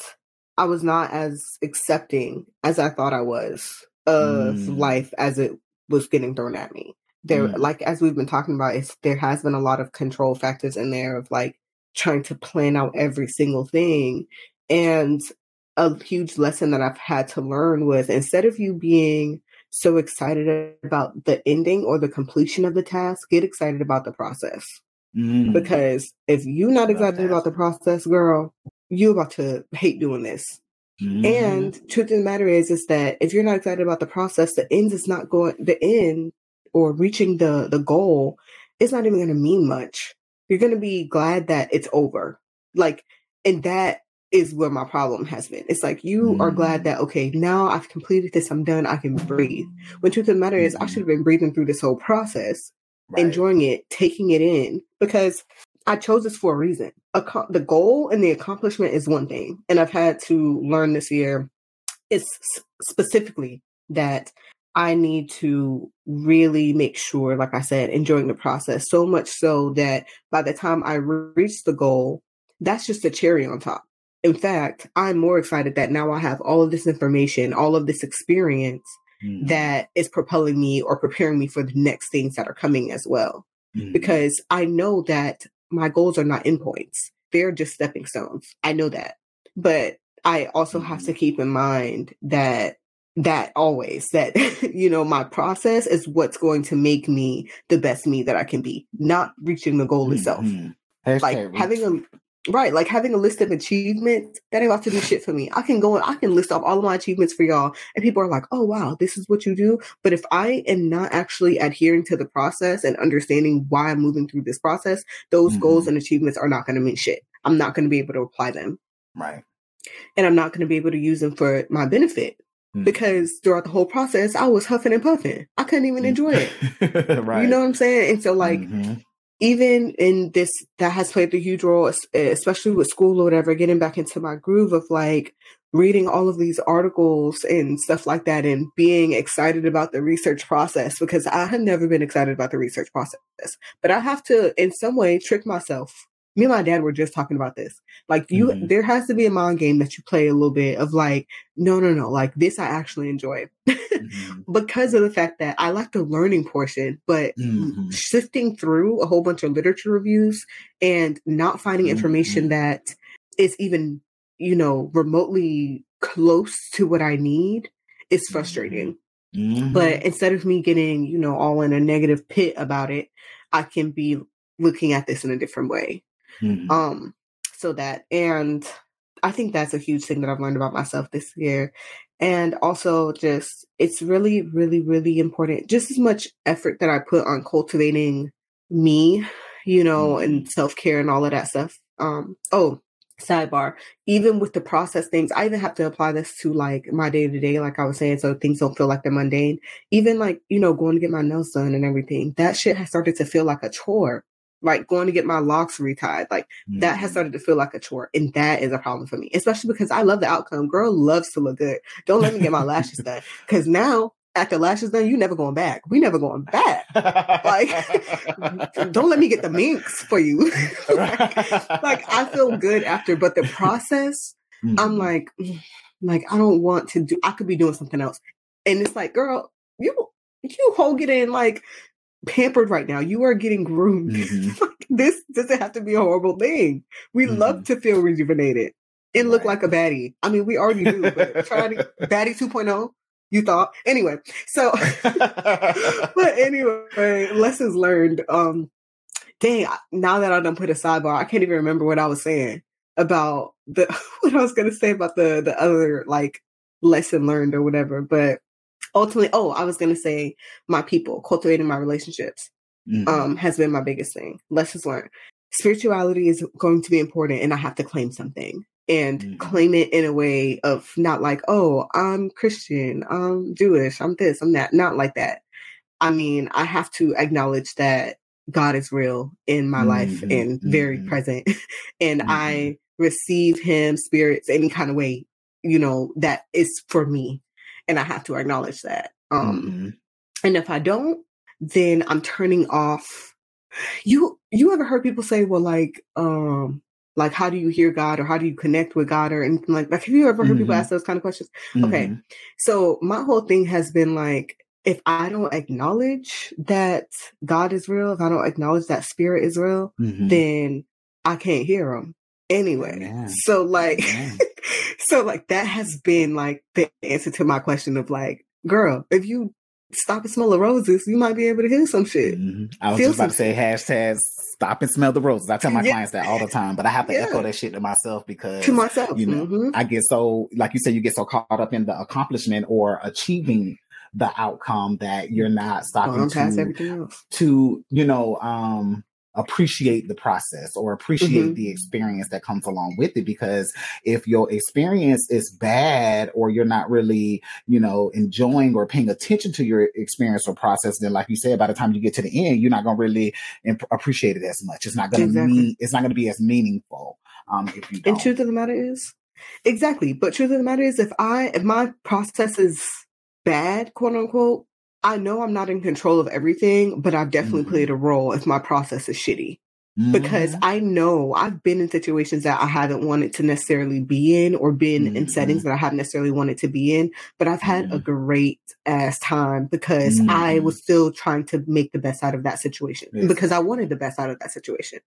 I was not as accepting as I thought I was of life as it was getting thrown at me. Like, as we've been talking about, there has been a lot of control factors in there of like trying to plan out every single thing. And a huge lesson that I've had to learn was instead of you being so excited about the ending or the completion of the task, get excited about the process. Because if you're not excited about the process, girl, you're about to hate doing this. And truth of the matter is that if you're not excited about the process, the end or reaching the goal, it's not even going to mean much. You're going to be glad that it's over. Like, and that is where my problem has been. It's like, you are glad that, okay, now I've completed this, I'm done, I can breathe. When truth of the matter is, I should have been breathing through this whole process, enjoying it, taking it in, because I chose this for a reason. The goal and the accomplishment is one thing. And I've had to learn this year is specifically that I need to really make sure, like I said, enjoying the process, so much so that by the time I reach the goal, that's just the cherry on top. In fact, I'm more excited that now I have all of this information, all of this experience that is propelling me or preparing me for the next things that are coming as well. Because I know that my goals are not endpoints. They're just stepping stones. I know that. But I also have to keep in mind that you know, my process is what's going to make me the best me that I can be, not reaching the goal itself. Like having a list of achievements, that ain't about to do shit for me. I can list off all of my achievements for y'all and people are like, oh, wow, this is what you do. But if I am not actually adhering to the process and understanding why I'm moving through this process, those goals and achievements are not going to mean shit. I'm not going to be able to apply them. Right. And I'm not going to be able to use them for my benefit because throughout the whole process, I was huffing and puffing. I couldn't even enjoy it. Right. You know what I'm saying? And so like... Even in this, that has played a huge role, especially with school or whatever, getting back into my groove of like reading all of these articles and stuff like that and being excited about the research process, because I have never been excited about the research process. But I have to, in some way, trick myself. Me and my dad were just talking about this. Like you, there has to be a mind game that you play a little bit of like, no. Like this, I actually enjoy because of the fact that I like the learning portion, but shifting through a whole bunch of literature reviews and not finding information that is even, you know, remotely close to what I need is frustrating. But instead of me getting, you know, all in a negative pit about it, I can be looking at this in a different way. And I think that's a huge thing that I've learned about myself this year. And also just, it's really, really, really important. Just as much effort that I put on cultivating me, you know, and self-care and all of that stuff. Sidebar, even with the process things, I even have to apply this to like my day to day, like I was saying, so things don't feel like they're mundane. Even like, you know, going to get my nails done and everything, that shit has started to feel like a chore. Like going to get my locks retied, like that has started to feel like a chore. And that is a problem for me, especially because I love the outcome. Girl loves to look good. Don't let me get my lashes done. Because now after lashes done, you never going back. We never going back. Like, don't let me get the minks for you. like I feel good after, but the process, I'm like, I don't want to do, I could be doing something else. And it's like, girl, you hold it in like, pampered right now. You are getting groomed. Mm-hmm. This doesn't have to be a horrible thing. We love to feel rejuvenated and look like a baddie. I mean, we already do, but try to baddie 2.0, you thought. Anyway, so but anyway, lessons learned. Dang, now that I done put a sidebar, I can't even remember what I was saying about the other like lesson learned or whatever, but ultimately, I was going to say my people, cultivating my relationships has been my biggest thing. Lessons learned. Spirituality is going to be important and I have to claim something and claim it in a way of not like, oh, I'm Christian, I'm Jewish, I'm this, I'm that. Not like that. I mean, I have to acknowledge that God is real in my life and very present. And I receive him, spirits, any kind of way, you know, that is for me. And I have to acknowledge that. And if I don't, then I'm turning off. You ever heard people say, well, like, how do you hear God or how do you connect with God or anything like that? Have you ever heard people ask those kind of questions? Okay. So my whole thing has been like, if I don't acknowledge that God is real, if I don't acknowledge that spirit is real, then I can't hear him anyway. Yeah. So like... Yeah. So like that has been like the answer to my question of like, girl, if you stop and smell the roses, you might be able to hear some shit. I was just about to say hashtag stop and smell the roses. I tell my clients that all the time, but I have to echo that shit to myself because you know, I get so, like you said, you get so caught up in the accomplishment or achieving the outcome that you're not stopping to, you know, appreciate the process or appreciate the experience that comes along with it. Because if your experience is bad or you're not really, you know, enjoying or paying attention to your experience or process, then like you said, by the time you get to the end, you're not going to really appreciate it as much. It's not going to mean, it's not going to be as meaningful. If you don't. And truth of the matter is but truth of the matter is if my process is bad, quote unquote, I know I'm not in control of everything, but I've definitely played a role if my process is shitty. Because I know I've been in situations that I haven't wanted to necessarily be in or been in settings that I haven't necessarily wanted to be in. But I've had a great ass time because I was still trying to make the best out of that situation because I wanted the best out of that situation.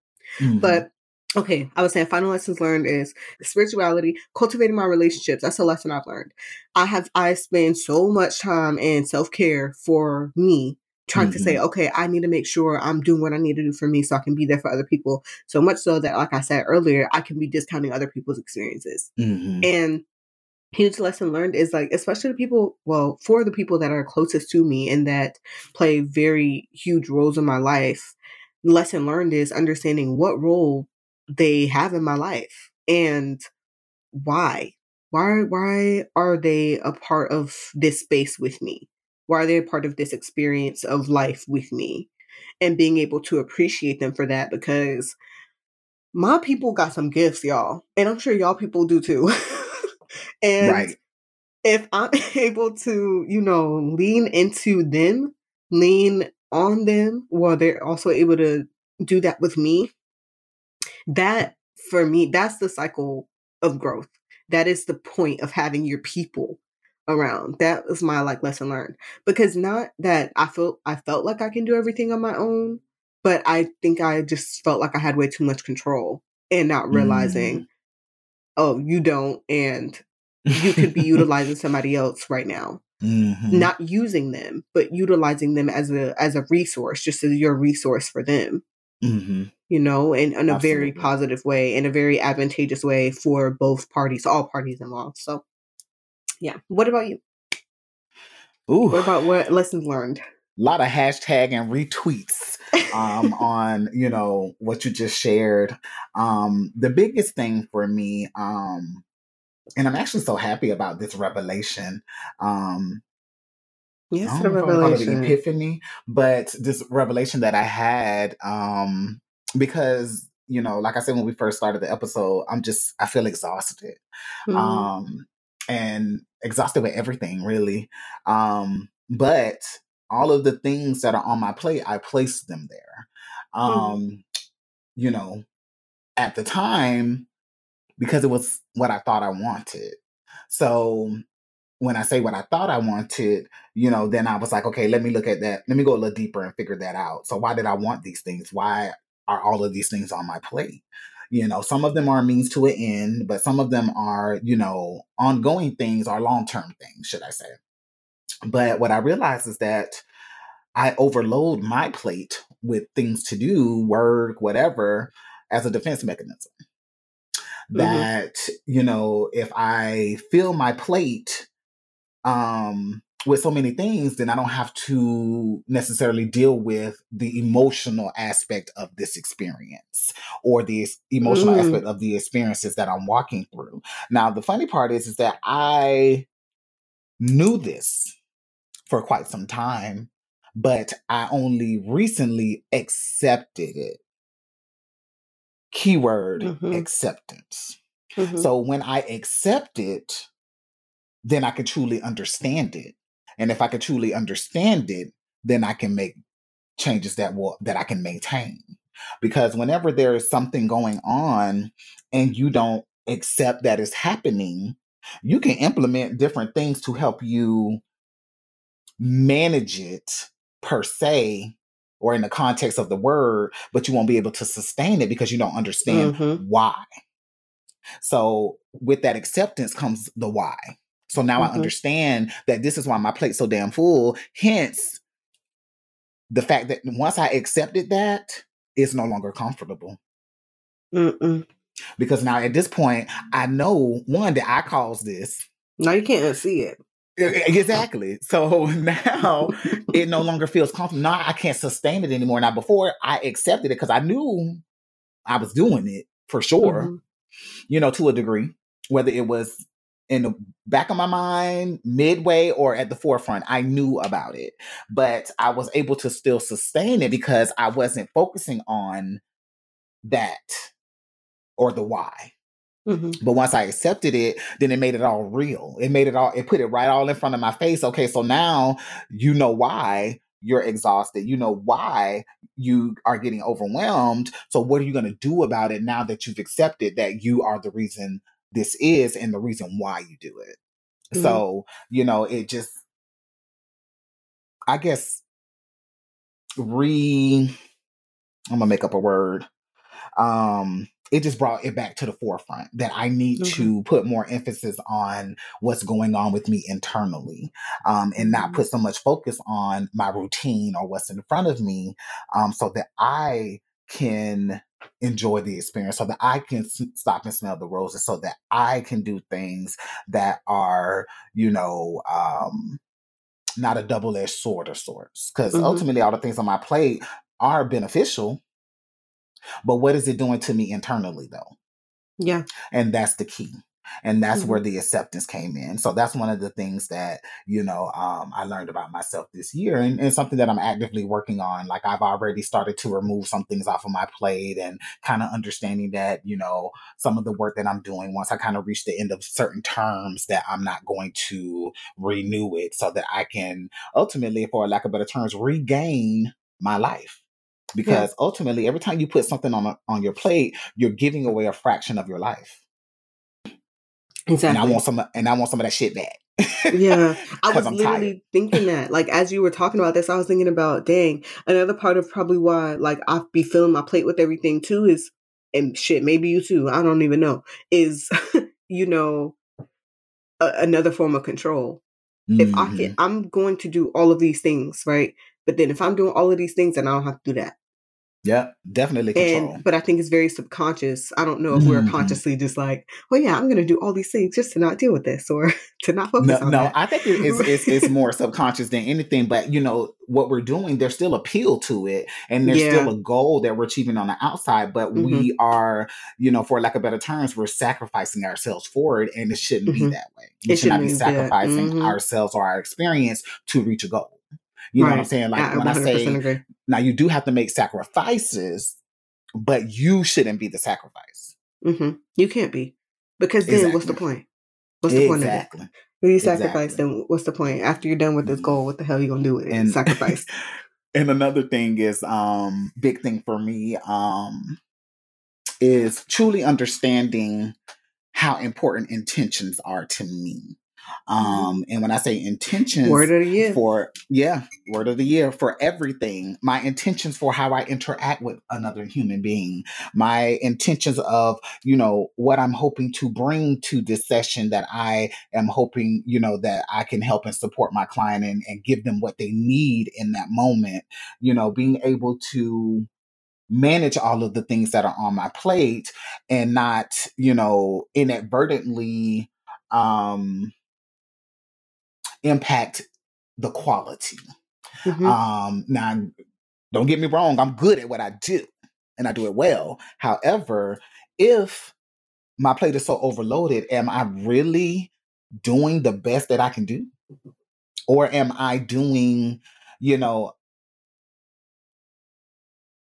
But okay, I was saying final lessons learned is spirituality, cultivating my relationships. That's a lesson I've learned. I spend so much time in self-care for me, trying to say, okay, I need to make sure I'm doing what I need to do for me so I can be there for other people. So much so that, like I said earlier, I can be discounting other people's experiences. And huge lesson learned is like, especially the people, well, for the people that are closest to me and that play very huge roles in my life, lesson learned is understanding what role they have in my life and why are they a part of this space with me? Why are they a part of this experience of life with me? And being able to appreciate them for that, because my people got some gifts, y'all, and I'm sure y'all people do too. And if I'm able to, you know, lean into them, lean on them while they're also able to do that with me, that for me, that's the cycle of growth. That is the point of having your people around. That was my like lesson learned, because not that I felt like I can do everything on my own, but I think I just felt like I had way too much control and not realizing, oh, you don't, and you could be utilizing somebody else right now. Not using them, but utilizing them as a resource, just as your resource for them. You know, and in a very positive way, in a very advantageous way for both parties, all parties involved. So, yeah. What about you? Ooh. What about what lessons learned? A lot of hashtag and retweets. on, you know, what you just shared. The biggest thing for me, and I'm actually so happy about this revelation. Yes, the revelation, epiphany, but this revelation that I had, because, you know, like I said, when we first started the episode, I feel exhausted, and exhausted with everything, really. But all of the things that are on my plate, I placed them there. You know, at the time, because it was what I thought I wanted. So when I say what I thought I wanted, you know, then I was like, okay, let me look at that. Let me go a little deeper and figure that out. So why did I want these things? Why are all of these things on my plate? You know, some of them are means to an end, but some of them are, you know, ongoing things or long-term things, should I say. But what I realized is that I overload my plate with things to do, work, whatever, as a defense mechanism. That, you know, if I fill my plate with so many things, then I don't have to necessarily deal with the emotional aspect of this experience or the emotional aspect of the experiences that I'm walking through. Now, the funny part is that I knew this for quite some time, but I only recently accepted it. Keyword, acceptance. So when I accept it, then I can truly understand it. And if I can truly understand it, then I can make changes that I can maintain. Because whenever there is something going on and you don't accept that it's happening, you can implement different things to help you manage it per se, or in the context of the word, but you won't be able to sustain it because you don't understand why. So with that acceptance comes the why. So now I understand that this is why my plate's so damn full. Hence, the fact that once I accepted that, it's no longer comfortable. Because now at this point, I know, one, that I caused this. No, you can't see it. Exactly. So now it no longer feels comfortable. Now I can't sustain it anymore. Now before I accepted it because I knew I was doing it for sure, you know, to a degree, whether it was in the back of my mind, midway, or at the forefront, I knew about it, but I was able to still sustain it because I wasn't focusing on that or the why. But once I accepted it, then it made it all real. It put it right all in front of my face. Okay, so now you know why you're exhausted. You know why you are getting overwhelmed. So what are you going to do about it now that you've accepted that you are the reason this is and the reason why you do it? So, you know, it just, I guess, I'm going to make up a word. It just brought it back to the forefront that I need to put more emphasis on what's going on with me internally, and not put so much focus on my routine or what's in front of me, so that I can enjoy the experience, so that I can stop and smell the roses, so that I can do things that are, you know, not a double-edged sword of sorts. Because ultimately all the things on my plate are beneficial. But what is it doing to me internally, though? Yeah. And that's the key. And that's where the acceptance came in. So that's one of the things that, you know, I learned about myself this year, and something that I'm actively working on. Like, I've already started to remove some things off of my plate and kind of understanding that, you know, some of the work that I'm doing, once I kind of reach the end of certain terms, that I'm not going to renew it, so that I can ultimately, for lack of better terms, regain my life. Because ultimately, every time you put something on your plate, you're giving away a fraction of your life. Exactly. And I want some of that shit back. Yeah. I was literally thinking that, like, as you were talking about this, I was thinking about, dang, another part of probably why, like, I'll be filling my plate with everything too is, and shit, maybe you too, I don't even know, is, you know, another form of control. If I'm going to do all of these things, right? But then if I'm doing all of these things, then I don't have to do that. Yeah, definitely control. But I think it's very subconscious. I don't know if we're consciously just like, well, yeah, I'm going to do all these things just to not deal with this or to not focus on that. No, I think it's more subconscious than anything. But, you know, what we're doing, there's still appeal to it. And there's still a goal that we're achieving on the outside. But we are, you know, for lack of better terms, we're sacrificing ourselves for it. And it shouldn't be that way. We should not be sacrificing ourselves or our experience to reach a goal. You know what I'm saying? Like when I say, agree. Now you do have to make sacrifices, but you shouldn't be the sacrifice. Mm-hmm. You can't be, because then what's the point? What's the point of it? When you sacrifice, then what's the point? After you're done with this goal, what the hell are you going to do with it? Sacrifice. And another thing is, big thing for me, is truly understanding how important intentions are to me. And when I say intentions, word of the year for everything, my intentions for how I interact with another human being, my intentions of, you know, what I'm hoping to bring to this session that I am hoping, you know, that I can help and support my client and give them what they need in that moment, you know, being able to manage all of the things that are on my plate and not, you know, inadvertently, impact the quality. Now, don't get me wrong. I'm good at what I do and I do it well. However, if my plate is so overloaded, am I really doing the best that I can do? Or am I doing, you know,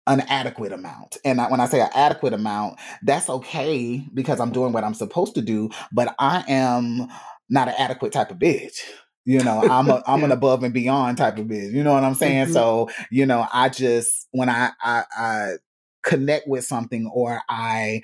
an adequate amount? And when I say an adequate amount, that's okay because I'm doing what I'm supposed to do, but I am not an adequate type of bitch. You know, I'm an above and beyond type of bitch. You know what I'm saying? Mm-hmm. So, you know, I just, when I connect with something or I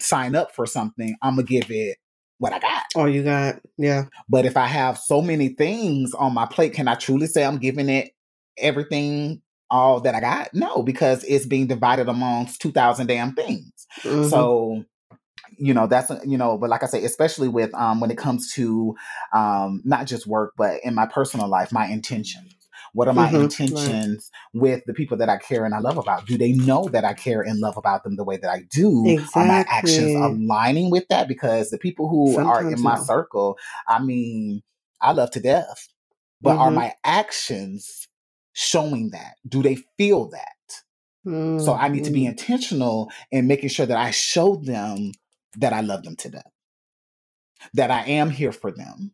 sign up for something, I'm going to give it what I got. Oh, you got. Yeah. But if I have so many things on my plate, can I truly say I'm giving it everything, all that I got? No, because it's being divided amongst 2,000 damn things. Mm-hmm. So, you know, that's, you know, but like I say, especially with, when it comes to, not just work, but in my personal life, my intentions. What are my intentions with the people that I care and I love about? Do they know that I care and love about them the way that I do? Exactly. Are my actions aligning with that? Because the people who are in my circle, I mean, I love to death, but are my actions showing that? Do they feel that? Mm-hmm. So I need to be intentional in making sure that I show them that I love them to death, that I am here for them.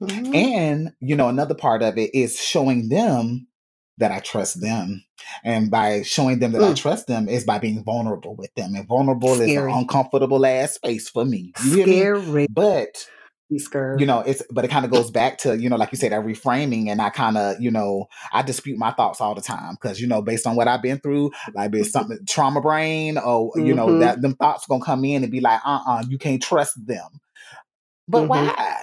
Mm-hmm. And, you know, another part of it is showing them that I trust them. And by showing them that I trust them is by being vulnerable with them. And vulnerable is an uncomfortable ass space for me. You hear me? But you know, but it kind of goes back to, you know, like you said, that reframing. And I kind of, you know, I dispute my thoughts all the time because, you know, based on what I've been through, like it's something trauma brain or, you know, that them thoughts going to come in and be like, you can't trust them. But why?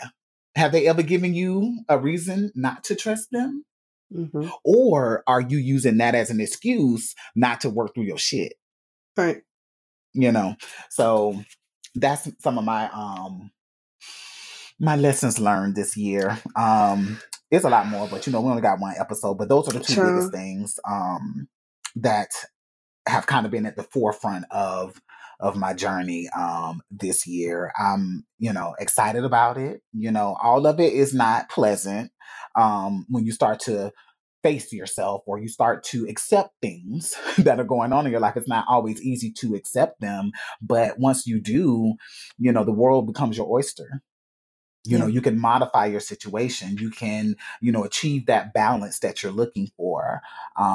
Have they ever given you a reason not to trust them? Mm-hmm. Or are you using that as an excuse not to work through your shit? Right. You know, so that's some of my lessons learned this year. There's a lot more, but you know, we only got one episode, but those are the two biggest things that have kind of been at the forefront of my journey this year. I'm, you know, excited about it. You know, all of it is not pleasant when you start to face yourself or you start to accept things that are going on in your life. It's not always easy to accept them, but once you do, you know, the world becomes your oyster. You know, you can modify your situation. You can, you know, achieve that balance that you're looking for.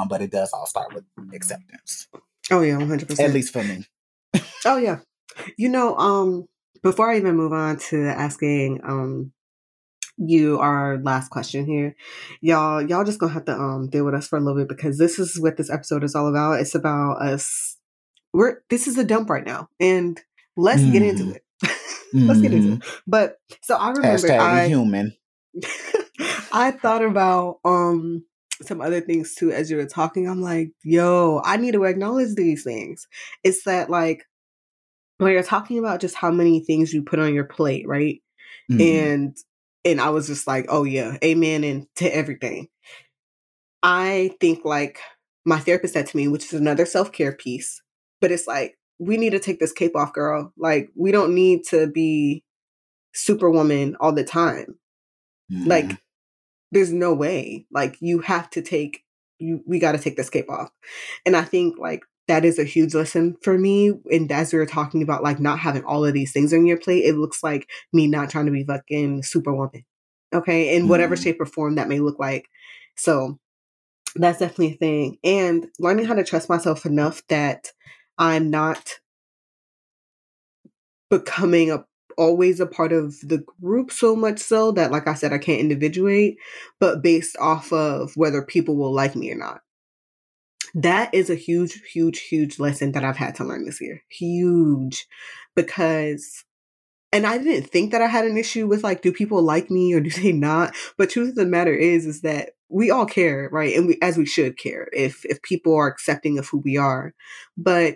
But it does all start with acceptance. Oh, yeah, 100%. At least for me. Oh, yeah. You know, before I even move on to asking you our last question here, y'all just gonna have to deal with us for a little bit because this is what this episode is all about. It's about us. This is a dump right now. And let's get into it. Let's get into it. But so I remember #human. I thought about some other things too as you were talking. I'm like, yo, I need to acknowledge these things. It's that like when you're talking about just how many things you put on your plate, right? And I was just like, oh yeah, amen and to everything. I think like my therapist said to me, which is another self-care piece, but it's like, we need to take this cape off, girl. Like, we don't need to be superwoman all the time. Mm-hmm. Like, there's no way. Like, you have to take, we got to take this cape off. And I think, like, that is a huge lesson for me. And as we were talking about, like, not having all of these things on your plate, it looks like me not trying to be fucking superwoman. Okay. In whatever shape or form that may look like. So that's definitely a thing. And learning how to trust myself enough that I'm not becoming always a part of the group so much so that, like I said, I can't individuate, but based off of whether people will like me or not. That is a huge, huge, huge lesson that I've had to learn this year. Huge. Because, and I didn't think that I had an issue with, like, do people like me or do they not? But truth of the matter is that we all care, right? And we, as we should care, if people are accepting of who we are. But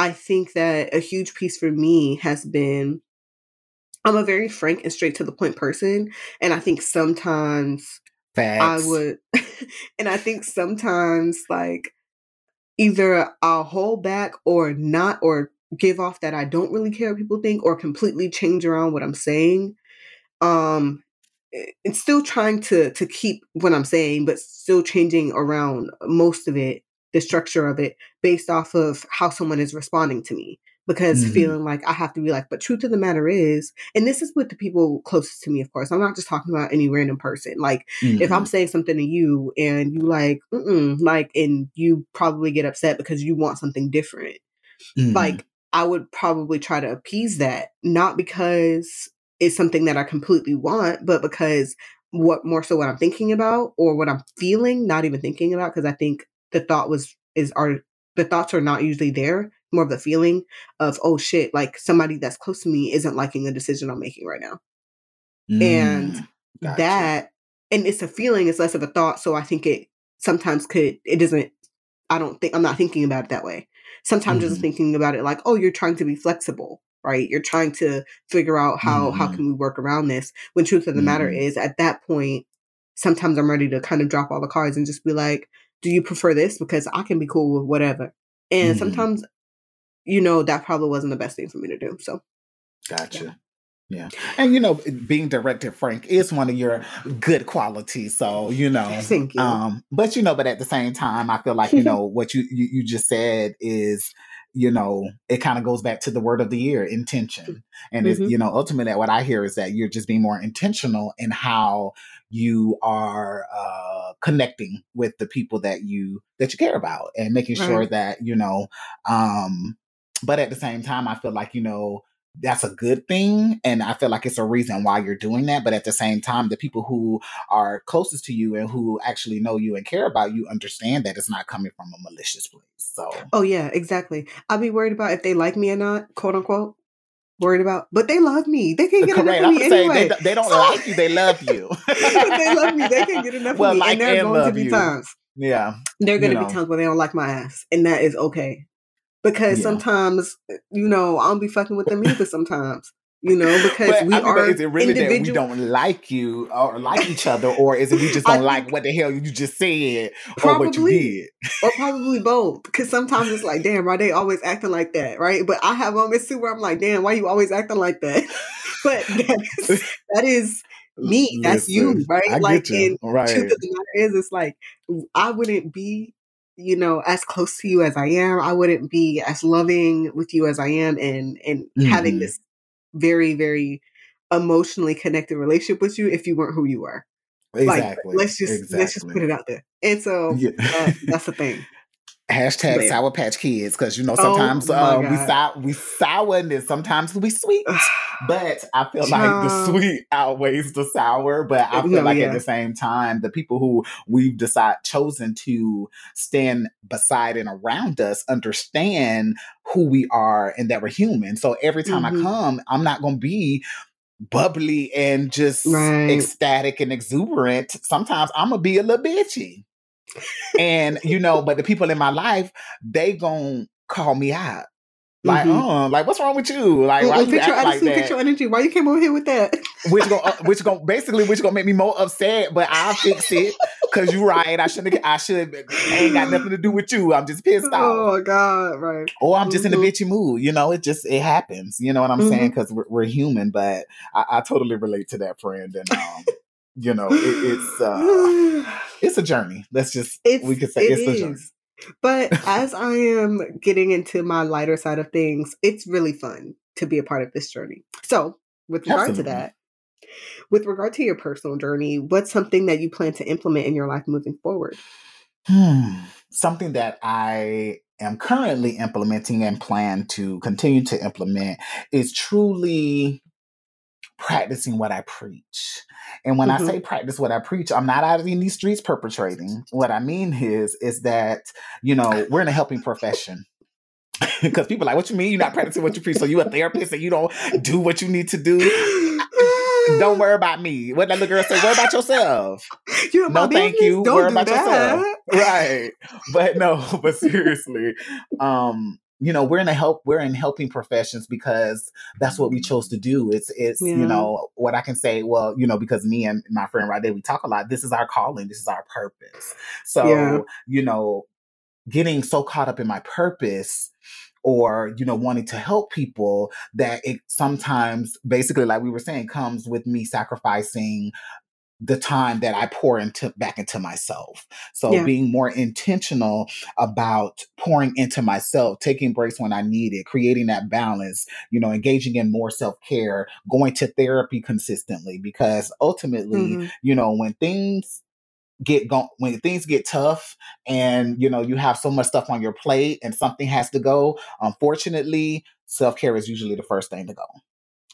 I think that a huge piece for me has been, I'm a very frank and straight to the point person. And I think sometimes Facts. Like, either I'll hold back or not, or give off that I don't really care what people think, or completely change around what I'm saying. It's still trying to keep what I'm saying, but still changing around most of it, the structure of it, based off of how someone is responding to me. Because feeling like I have to be like, but truth of the matter is, and this is with the people closest to me, of course, I'm not just talking about any random person. Like, if I'm saying something to you and you like, and you probably get upset because you want something different. Like, I would probably try to appease that, not because it's something that I completely want, but because more so what I'm thinking about or what I'm feeling, not even thinking about, because I think the thoughts are not usually there. More of the feeling of, oh shit, like somebody that's close to me isn't liking a decision I'm making right now. And it's a feeling, it's less of a thought. So I think I'm not thinking about it that way. Sometimes just thinking about it like, oh, you're trying to be flexible, right? You're trying to figure out how can we work around this? When truth of the matter is, at that point, sometimes I'm ready to kind of drop all the cards and just be like, do you prefer this? Because I can be cool with whatever. And sometimes, that probably wasn't the best thing for me to do. So, gotcha. Yeah. And, being direct and frank is one of your good qualities. So, thank you. But at the same time, I feel like, what you just said is, it kind of goes back to the word of the year, intention. And, it's, ultimately what I hear is that you're just being more intentional in how you are connecting with the people that you care about and making sure that, but at the same time, I feel like, that's a good thing. And I feel like it's a reason why you're doing that. But at the same time, the people who are closest to you and who actually know you and care about you understand that it's not coming from a malicious place. So. Oh, yeah, exactly. I'll be worried about if they like me or not, quote unquote. Worried about, but they love me. They can't get enough of me anyway. They don't like you. They love you. But they love me. They can't get enough of me. And there are going to be times. Yeah. There are going to be times where they don't like my ass. And that is okay. Because sometimes, I'll be fucking with them either sometimes, because but we are is it really that we don't like you or like each other? Or is it you just don't like what the hell you just said probably, or what you did? Or probably both. Because sometimes it's like, damn, why they always acting like that, right? But I have moments too where I'm like, damn, why you always acting like that? But that is me. That's you, right? I like, get you. And the truth of the matter is, it's like, I wouldn't be as close to you as I am, I wouldn't be as loving with you as I am, and having this very, very emotionally connected relationship with you if you weren't who you are. Exactly. Like, let's just put it out there. And so that's the thing. # but, Sour Patch Kids, because sometimes we sour and sometimes we sweet. But I feel like the sweet outweighs the sour. But I feel like at the same time, the people who we've chosen to stand beside and around us understand who we are and that we're human. So every time I come, I'm not going to be bubbly and just ecstatic and exuberant. Sometimes I'm going to be a little bitchy. And but the people in my life, they gonna call me out Like, like, what's wrong with you? Like, why you act like that? Your energy. Why you came over here with that? which gonna make me more upset. But I'll fix it because you're right. I ain't got nothing to do with you. I'm just pissed off. Oh God, right. Or I'm just in a bitchy mood. You know, it happens. You know what I'm saying? Because we're human. But I totally relate to that, friend. And you know, it's a journey. It's a journey. But as I am getting into my lighter side of things, it's really fun to be a part of this journey. So with regard to that, with regard to your personal journey, what's something that you plan to implement in your life moving forward? Something that I am currently implementing and plan to continue to implement is truly practicing what I preach. And when I say practice what I preach, I'm not out in these streets perpetrating. What I mean is that, you know, we're in a helping profession. Because people are like, what you mean you're not practicing what you preach? So you a therapist and you don't do what you need to do? Don't worry about me. What that little girl said, worry about yourself. You're no, about thank you. Don't worry do about that. Yourself. Right. But no, but seriously. You know, we're in helping professions because that's what we chose to do. It's you know, what I can say, well, you know, because me and my friend Rada, we talk a lot, this is our calling, this is our purpose. So, you know, getting so caught up in my purpose or, you know, wanting to help people that it sometimes basically, like we were saying, comes with me sacrificing the time that I pour back into myself. So being more intentional about pouring into myself, taking breaks when I need it, creating that balance, you know, engaging in more self-care, going to therapy consistently, because ultimately, you know, when things get tough and, you know, you have so much stuff on your plate and something has to go, unfortunately, self-care is usually the first thing to go.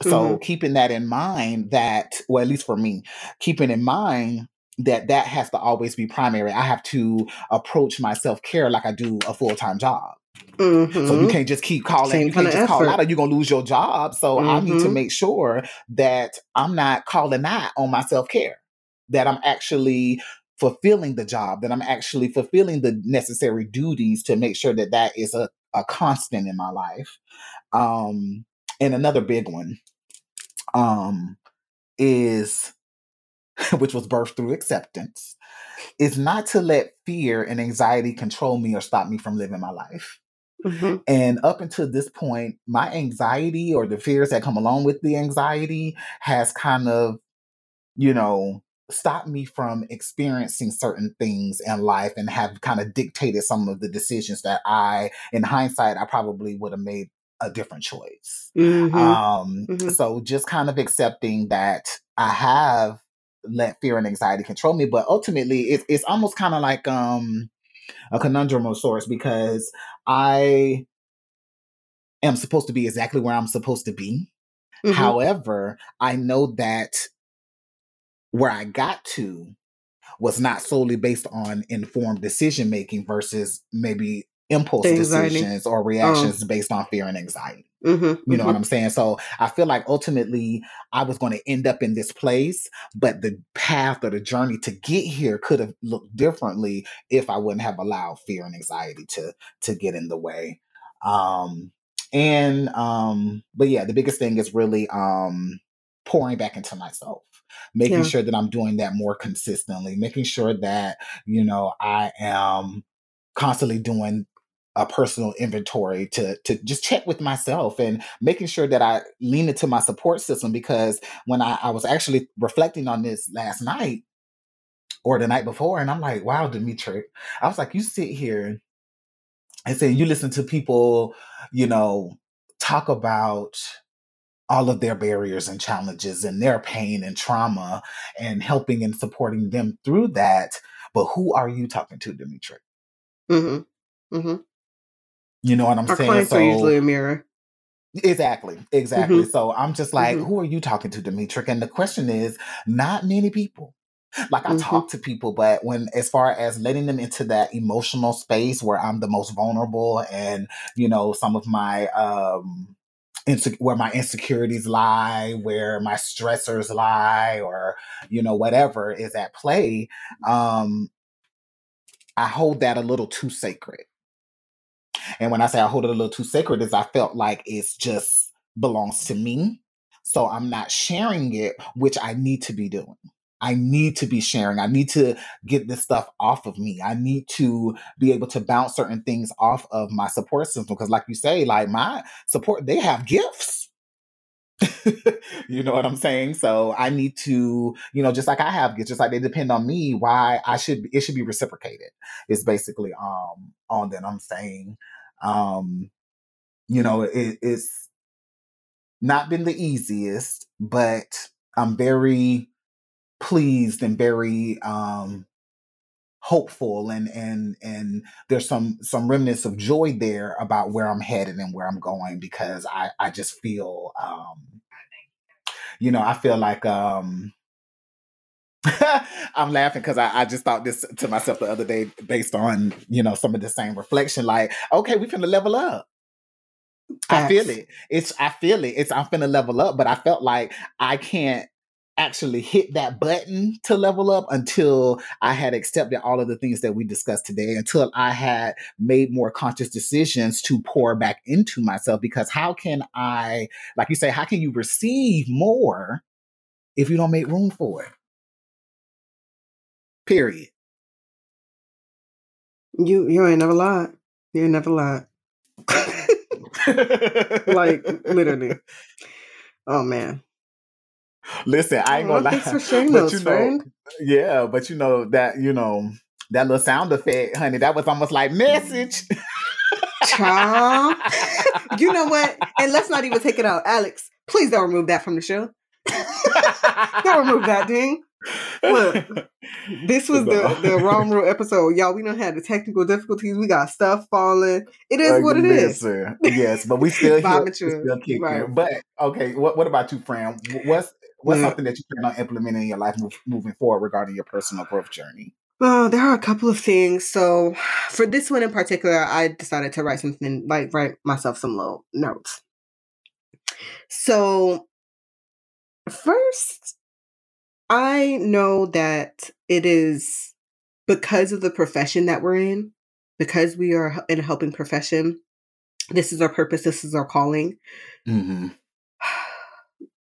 So keeping that in mind at least for me, keeping in mind that has to always be primary. I have to approach my self-care like I do a full-time job. So you can't just keep calling. Same you can't just call out or you're going to lose your job. So I need to make sure that I'm not calling out on my self-care, that I'm actually fulfilling the job, that I'm actually fulfilling the necessary duties to make sure that is a constant in my life. And another big one is, which was birthed through acceptance, is not to let fear and anxiety control me or stop me from living my life. And up until this point, my anxiety or the fears that come along with the anxiety has kind of, you know, stopped me from experiencing certain things in life and have kind of dictated some of the decisions that in hindsight, I probably would have made a different choice. So just kind of accepting that I have let fear and anxiety control me, but ultimately it's almost kind of like a conundrum of sorts, because I am supposed to be exactly where I'm supposed to be. However, I know that where I got to was not solely based on informed decision making versus maybe impulse decisions or reactions based on fear and anxiety. You know what I'm saying? So I feel like ultimately I was going to end up in this place, but the path or the journey to get here could have looked differently if I wouldn't have allowed fear and anxiety to get in the way. But yeah, the biggest thing is really pouring back into myself, making sure that I'm doing that more consistently, making sure that, you know, I am constantly doing a personal inventory to just check with myself and making sure that I lean into my support system. Because when I was actually reflecting on this last night or the night before, and I'm like, wow, Demetric, I was like, you sit here and say, you listen to people, you know, talk about all of their barriers and challenges and their pain and trauma and helping and supporting them through that. But who are you talking to, Demetric? You know what I'm saying? Our clients are usually a mirror. Exactly. So I'm just like, who are you talking to, Demetric? And the question is, not many people. Like I talk to people, but when, as far as letting them into that emotional space where I'm the most vulnerable and, you know, some of my, where my insecurities lie, where my stressors lie, or, you know, whatever is at play, I hold that a little too sacred. And when I say I hold it a little too sacred, is I felt like it's just belongs to me. So I'm not sharing it, which I need to be doing. I need to be sharing. I need to get this stuff off of me. I need to be able to bounce certain things off of my support system. Because like you say, like my support, they have gifts. You know what I'm saying? So I need to, you know, just like I have gifts, just like they depend on me, why I should, it should be reciprocated. It's basically all that I'm saying. You know, it's not been the easiest, but I'm very pleased and very hopeful, and there's some remnants of joy there about where I'm headed and where I'm going, because I just feel you know, I feel like I'm laughing because I just thought this to myself the other day based on, you know, some of the same reflection, like, okay, we finna level up. Facts. I feel it. I'm finna level up, but I felt like I can't actually hit that button to level up until I had accepted all of the things that we discussed today, until I had made more conscious decisions to pour back into myself. Because how can I, like you say, how can you receive more if you don't make room for it? Period. You ain't never lied. You ain't never lied. Like, literally. Oh, man. Listen, I ain't gonna lie. Thanks for sharing those, you know, friend. Yeah, but you know that little sound effect, honey, that was almost like message. Child. You know what? And let's not even take it out, Alex. Please don't remove that from the show. Don't remove that ding. Look, this was the Wrong Rule episode, y'all. We done had the technical difficulties. We got stuff falling. It is what it is. Yes, but we still here. We still kicking. Right. But okay, what about you, Fran? What's something that you plan on implementing in your life moving forward regarding your personal growth journey? Well, there are a couple of things. So for this one in particular, I decided to write something, like write myself some little notes. So first, I know that it is because of the profession that we're in, because we are in a helping profession. This is our purpose. This is our calling. Mm-hmm.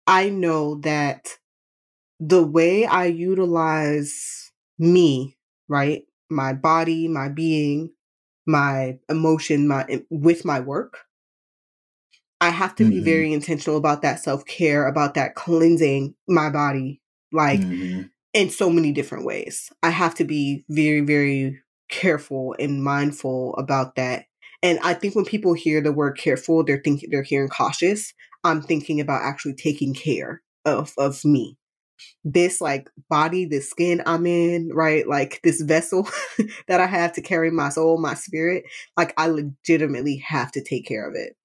I know that the way I utilize me, right? My body, my being, my emotion, with my work, I have to be very intentional about that self-care, about that cleansing my body, like in so many different ways. I have to be very, very careful and mindful about that. And I think when people hear the word careful, they're hearing cautious. I'm thinking about actually taking care of me. This like body, this skin I'm in, right? Like this vessel that I have to carry my soul, my spirit, like I legitimately have to take care of it.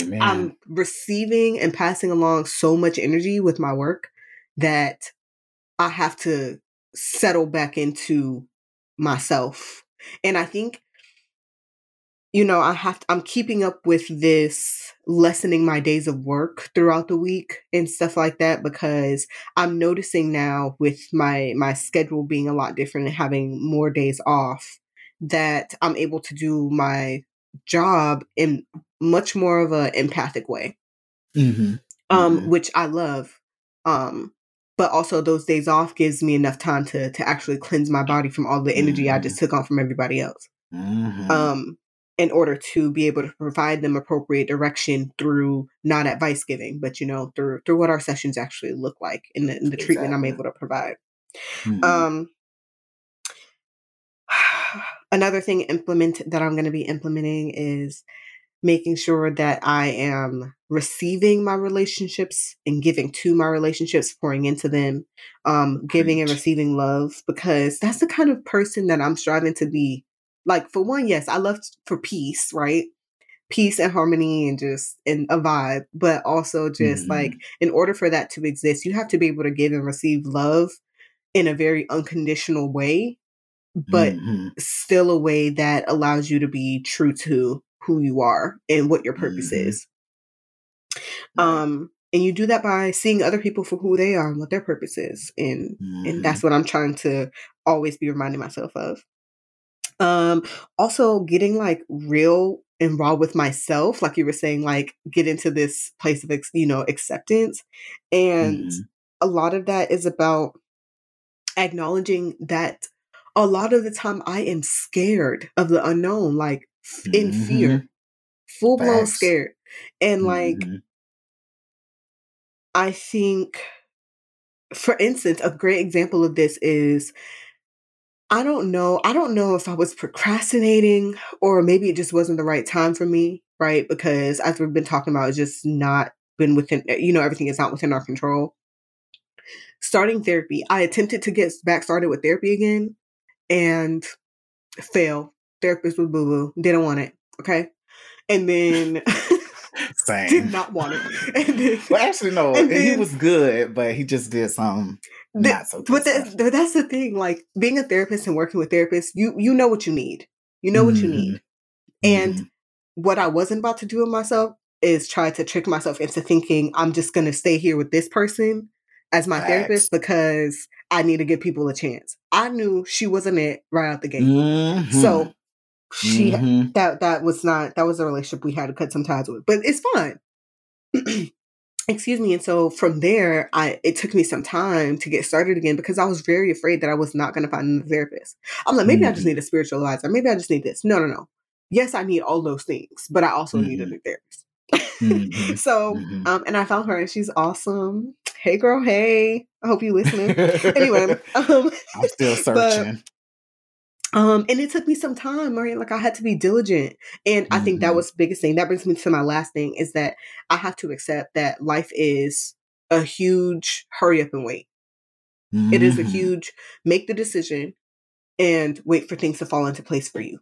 Amen. I'm receiving and passing along so much energy with my work that I have to settle back into myself. And I think, you know, I'm keeping up with this, lessening my days of work throughout the week and stuff like that, because I'm noticing now with my schedule being a lot different and having more days off, that I'm able to do my job in much more of an empathic way, which I love. But also those days off gives me enough time to actually cleanse my body from all the energy I just took on from everybody else. In order to be able to provide them appropriate direction through not advice giving, but, you know, through what our sessions actually look like in the treatment I'm able to provide. Another thing that I'm going to be implementing is making sure that I am receiving my relationships and giving to my relationships, pouring into them, giving and receiving love, because that's the kind of person that I'm striving to be. Like, for one, yes, I love for peace, right? Peace and harmony and just and a vibe. But also just like, in order for that to exist, you have to be able to give and receive love in a very unconditional way, but still a way that allows you to be true to who you are and what your purpose is. And you do that by seeing other people for who they are and what their purpose is. And that's what I'm trying to always be reminding myself of. Also getting like real and raw with myself, like you were saying, like get into this place of, acceptance. And a lot of that is about acknowledging that a lot of the time I am scared of the unknown, like in fear, full blown scared. And like, I think, for instance, a great example of this is, I don't know if I was procrastinating or maybe it just wasn't the right time for me, right? Because as we've been talking about, it's just not been within, everything is not within our control. Starting therapy, I attempted to get back started with therapy again and failed. Therapist was boo-boo. Didn't want it, okay? And then... Same. Did not want it. And then, he was good, but he just did some not so good. But that's the thing, like being a therapist and working with therapists, you know what you need. You know what you need. And what I wasn't about to do with myself is try to trick myself into thinking I'm just going to stay here with this person as my therapist because I need to give people a chance. I knew she wasn't it right out the gate. So she that was a relationship we had to cut some ties with, but it's fine. Excuse me. And so from there, it took me some time to get started again because I was very afraid that I was not going to find another therapist. I'm like, maybe I just need a spiritual advisor. Maybe I just need this. No. Yes, I need all those things, but I also need a new therapist. So, and I found her, and she's awesome. Hey, girl. Hey, I hope you listening. Anyway, I'm still searching. And it took me some time, right? Like I had to be diligent. And I think that was the biggest thing. That brings me to my last thing is that I have to accept that life is a huge hurry up and wait. It is a huge make the decision and wait for things to fall into place for you.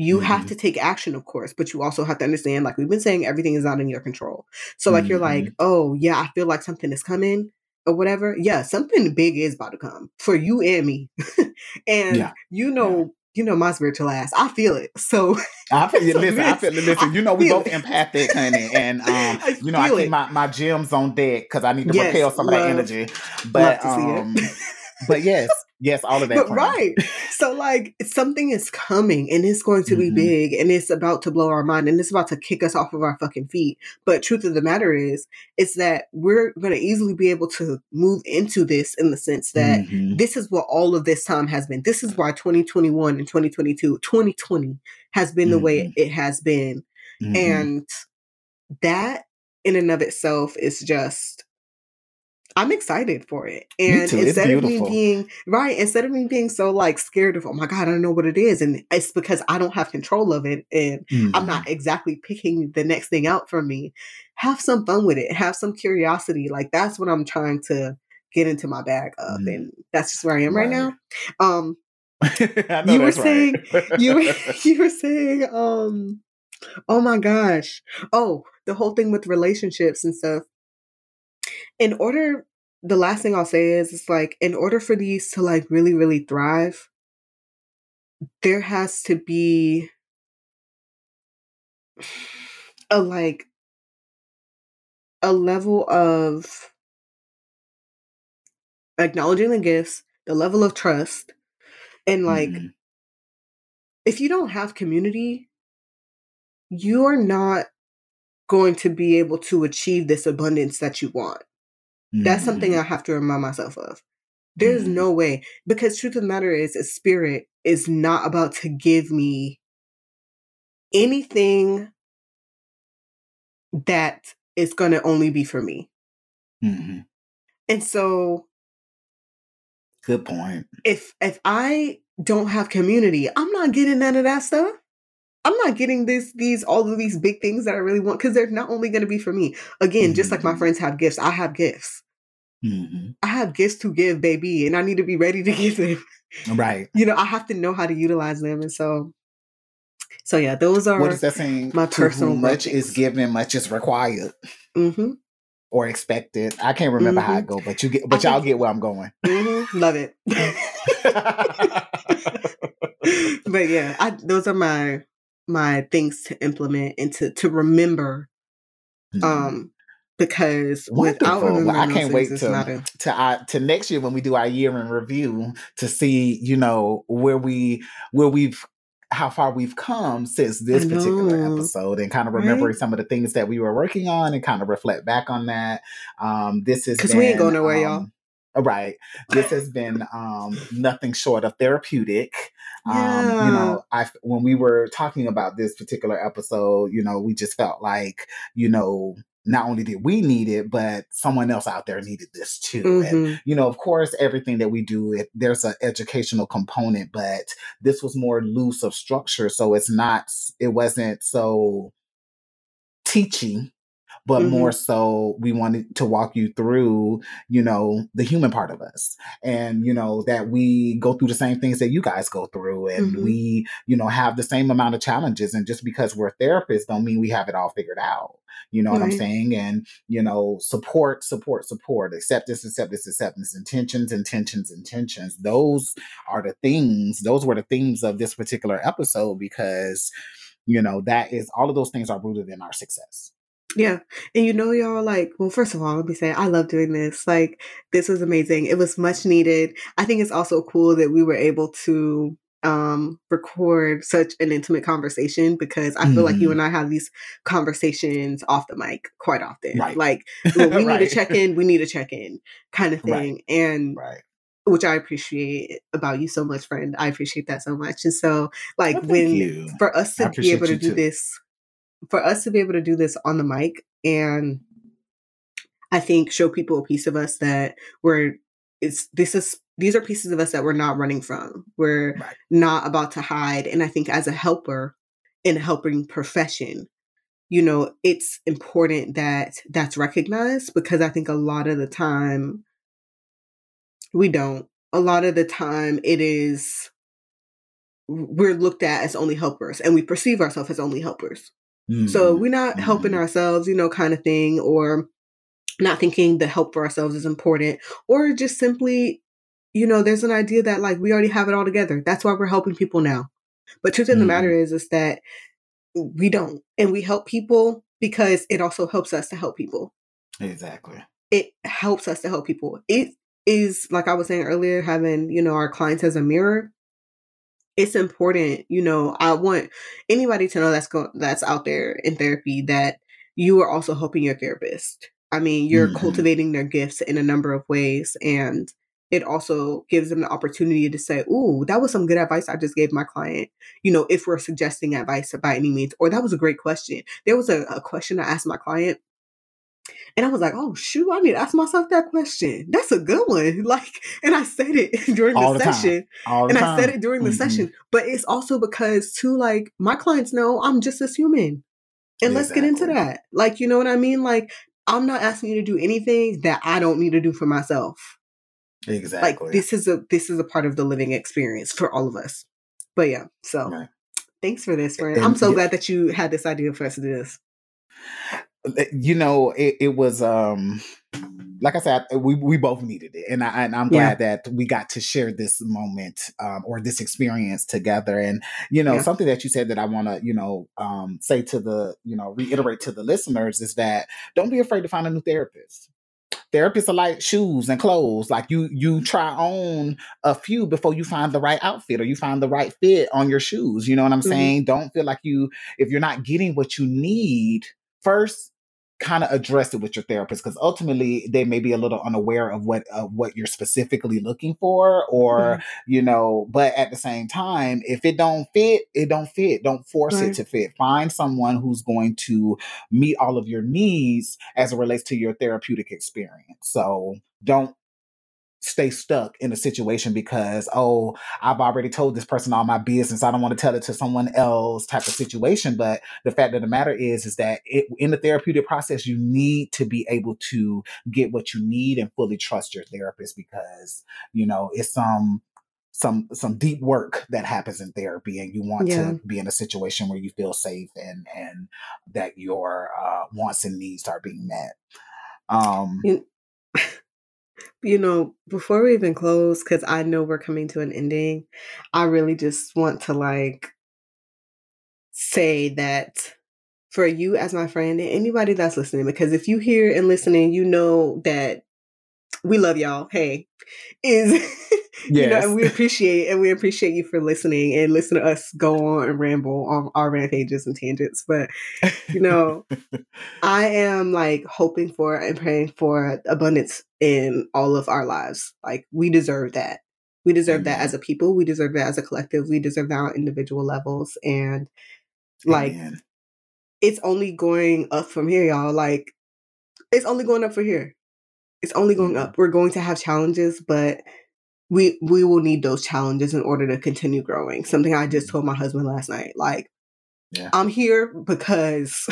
You have to take action, of course, but you also have to understand, like we've been saying, everything is not in your control. So like, you're like, oh yeah, I feel like something is coming. Or whatever. Yeah, something big is about to come for you and me. And my spiritual ass. I feel it. So I feel it. We both empathic, honey. And I keep my gems on deck because I need to repel some of that energy. But but yes, all of that. But right. So like something is coming and it's going to be big and it's about to blow our mind and it's about to kick us off of our fucking feet. But truth of the matter is that we're going to easily be able to move into this in the sense that this is what all of this time has been. This is why 2021 and 2022, 2020 has been the way it has been. And that in and of itself is just... I'm excited for it. And instead of me being so like scared of, oh my God, I don't know what it is. And it's because I don't have control of it. And I'm not exactly picking the next thing out for me. Have some fun with it. Have some curiosity. Like that's what I'm trying to get into my bag of. And that's just where I am right now. You were saying, oh my gosh. Oh, the whole thing with relationships and stuff. The last thing I'll say is, it's like, in order for these to like really, really thrive, there has to be a level of acknowledging the gifts, the level of trust. And like, if you don't have community, you are not going to be able to achieve this abundance that you want. That's something I have to remind myself of. There's no way, because truth of the matter is, a spirit is not about to give me anything that is going to only be for me. And so, good point. If I don't have community, I'm not getting none of that stuff. I'm not getting all of these big things that I really want, because they're not only going to be for me. Again, just like my friends have gifts, I have gifts. I have gifts to give, baby, and I need to be ready to give them. Right. I have to know how to utilize them. And so yeah, those are what is that saying? My personal much is given, much is required. Or expected. I can't remember how it go, but y'all get where I'm going. Love it. But yeah, those are my things to implement and to remember, because wonderful. I can't wait to next year when we do our year in review to see where we've how far we've come since this particular episode, and kind of remembering some of the things that we were working on and kind of reflect back on that. This is because we ain't going nowhere, y'all. Right. This has been nothing short of therapeutic. Yeah. You know, when we were talking about this particular episode, you know, we just felt like, you know, not only did we need it, but someone else out there needed this too. Mm-hmm. And, you know, of course, everything that we do, there's an educational component, but this was more loose of structure. So it wasn't so teaching, but more so we wanted to walk you through, you know, the human part of us, and, you know, that we go through the same things that you guys go through, and we, you know, have the same amount of challenges. And just because we're therapists don't mean we have it all figured out. You know what I'm saying? And, you know, support, acceptance, intentions. Those were the themes of this particular episode, because, you know, that is, all of those things are rooted in our success. Yeah. And you know, y'all, like, well, first of all, let me say, I love doing this. Like, this was amazing. It was much needed. I think it's also cool that we were able to record such an intimate conversation, because I feel like you and I have these conversations off the mic quite often. Right. Like, well, we need to check in kind of thing. Right. And which I appreciate about you so much, friend. I appreciate that so much. And so, like, for us to be able to do this on the mic, and I think show people a piece of us that these are pieces of us that we're not running from. We're not about to hide. And I think as a helper in a helping profession, you know, it's important that that's recognized, because I think a lot of the time it is, we're looked at as only helpers, and we perceive ourselves as only helpers. So we're not helping ourselves, you know, kind of thing, or not thinking the help for ourselves is important, or just simply, you know, there's an idea that, like, we already have it all together. That's why we're helping people now. But truth of the matter is that we don't. And we help people because it also helps us to help people. Exactly. It helps us to help people. It is, like I was saying earlier, having, you know, our clients as a mirror. It's important, you know, I want anybody to know that's out there in therapy, that you are also helping your therapist. I mean, you're cultivating their gifts in a number of ways. And it also gives them the opportunity to say, ooh, that was some good advice I just gave my client. You know, if we're suggesting advice by any means, or that was a great question. There was a question I asked my client, and I was like, oh, shoot, I need to ask myself that question. That's a good one. Like, and I said it during the session. I said it during the session. But it's also because, too, like, my clients know I'm just as human. And let's get into that. Like, you know what I mean? Like, I'm not asking you to do anything that I don't need to do for myself. Exactly. Like, this is a part of the living experience for all of us. But yeah, so thanks for this, friend. I'm so glad that you had this idea for us to do this. You know, it was, like I said, we both needed it. And I'm glad that we got to share this moment or this experience together. And, you know, something that you said that I want to, you know, say to the, you know, reiterate to the listeners is that don't be afraid to find a new therapist. Therapists are like shoes and clothes. Like you try on a few before you find the right outfit, or you find the right fit on your shoes. You know what I'm saying? Don't feel like if you're not getting what you need, first, kind of address it with your therapist, because ultimately they may be a little unaware of what you're specifically looking for, or you know. But at the same time, if it don't fit, it don't fit. Don't force it to fit. Find someone who's going to meet all of your needs as it relates to your therapeutic experience. So don't stay stuck in a situation because, oh, I've already told this person all my business, I don't want to tell it to someone else type of situation. But the fact of the matter is that in the therapeutic process, you need to be able to get what you need and fully trust your therapist, because, you know, it's some deep work that happens in therapy, and you want to be in a situation where you feel safe and that your wants and needs are being met. You know, before we even close, because I know we're coming to an ending, I really just want to, like, say that for you as my friend and anybody that's listening, because if you hear and listening, you know that we love y'all. Hey, is and we appreciate you for listening and listen to us go on and ramble on our rampages and tangents. But you know, I am like hoping for and praying for abundance in all of our lives. Like we deserve that. We deserve that as a people. We deserve that as a collective. We deserve that on individual levels. And like it's only going up from here, y'all. Like it's only going up from here. It's only going up. We're going to have challenges, but we will need those challenges in order to continue growing. Something I just told my husband last night. Like, I'm here because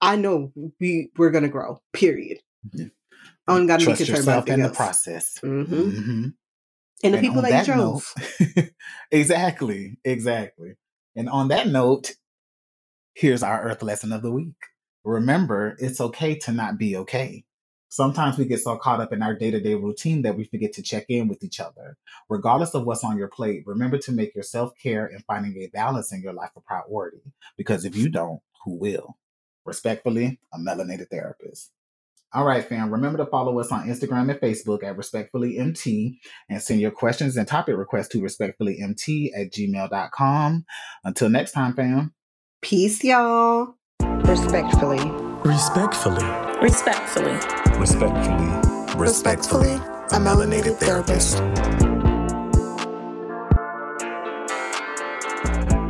I know we're going to grow, period. Yeah. I don't got to be concerned about anything else. Trust yourself in the process. Mm-hmm. Mm-hmm. And the people that you chose. Exactly. And on that note, here's our Earth lesson of the week. Remember, it's okay to not be okay. Sometimes we get so caught up in our day-to-day routine that we forget to check in with each other. Regardless of what's on your plate, remember to make your self-care and finding a balance in your life a priority. Because if you don't, who will? Respectfully, a Melanated Therapist. All right, fam. Remember to follow us on Instagram and Facebook at RespectfullyMT and send your questions and topic requests to RespectfullyMT@gmail.com. Until next time, fam. Peace, y'all. Respectfully. Respectfully. Respectfully. Respectfully. Respectfully. A Melanated Therapist.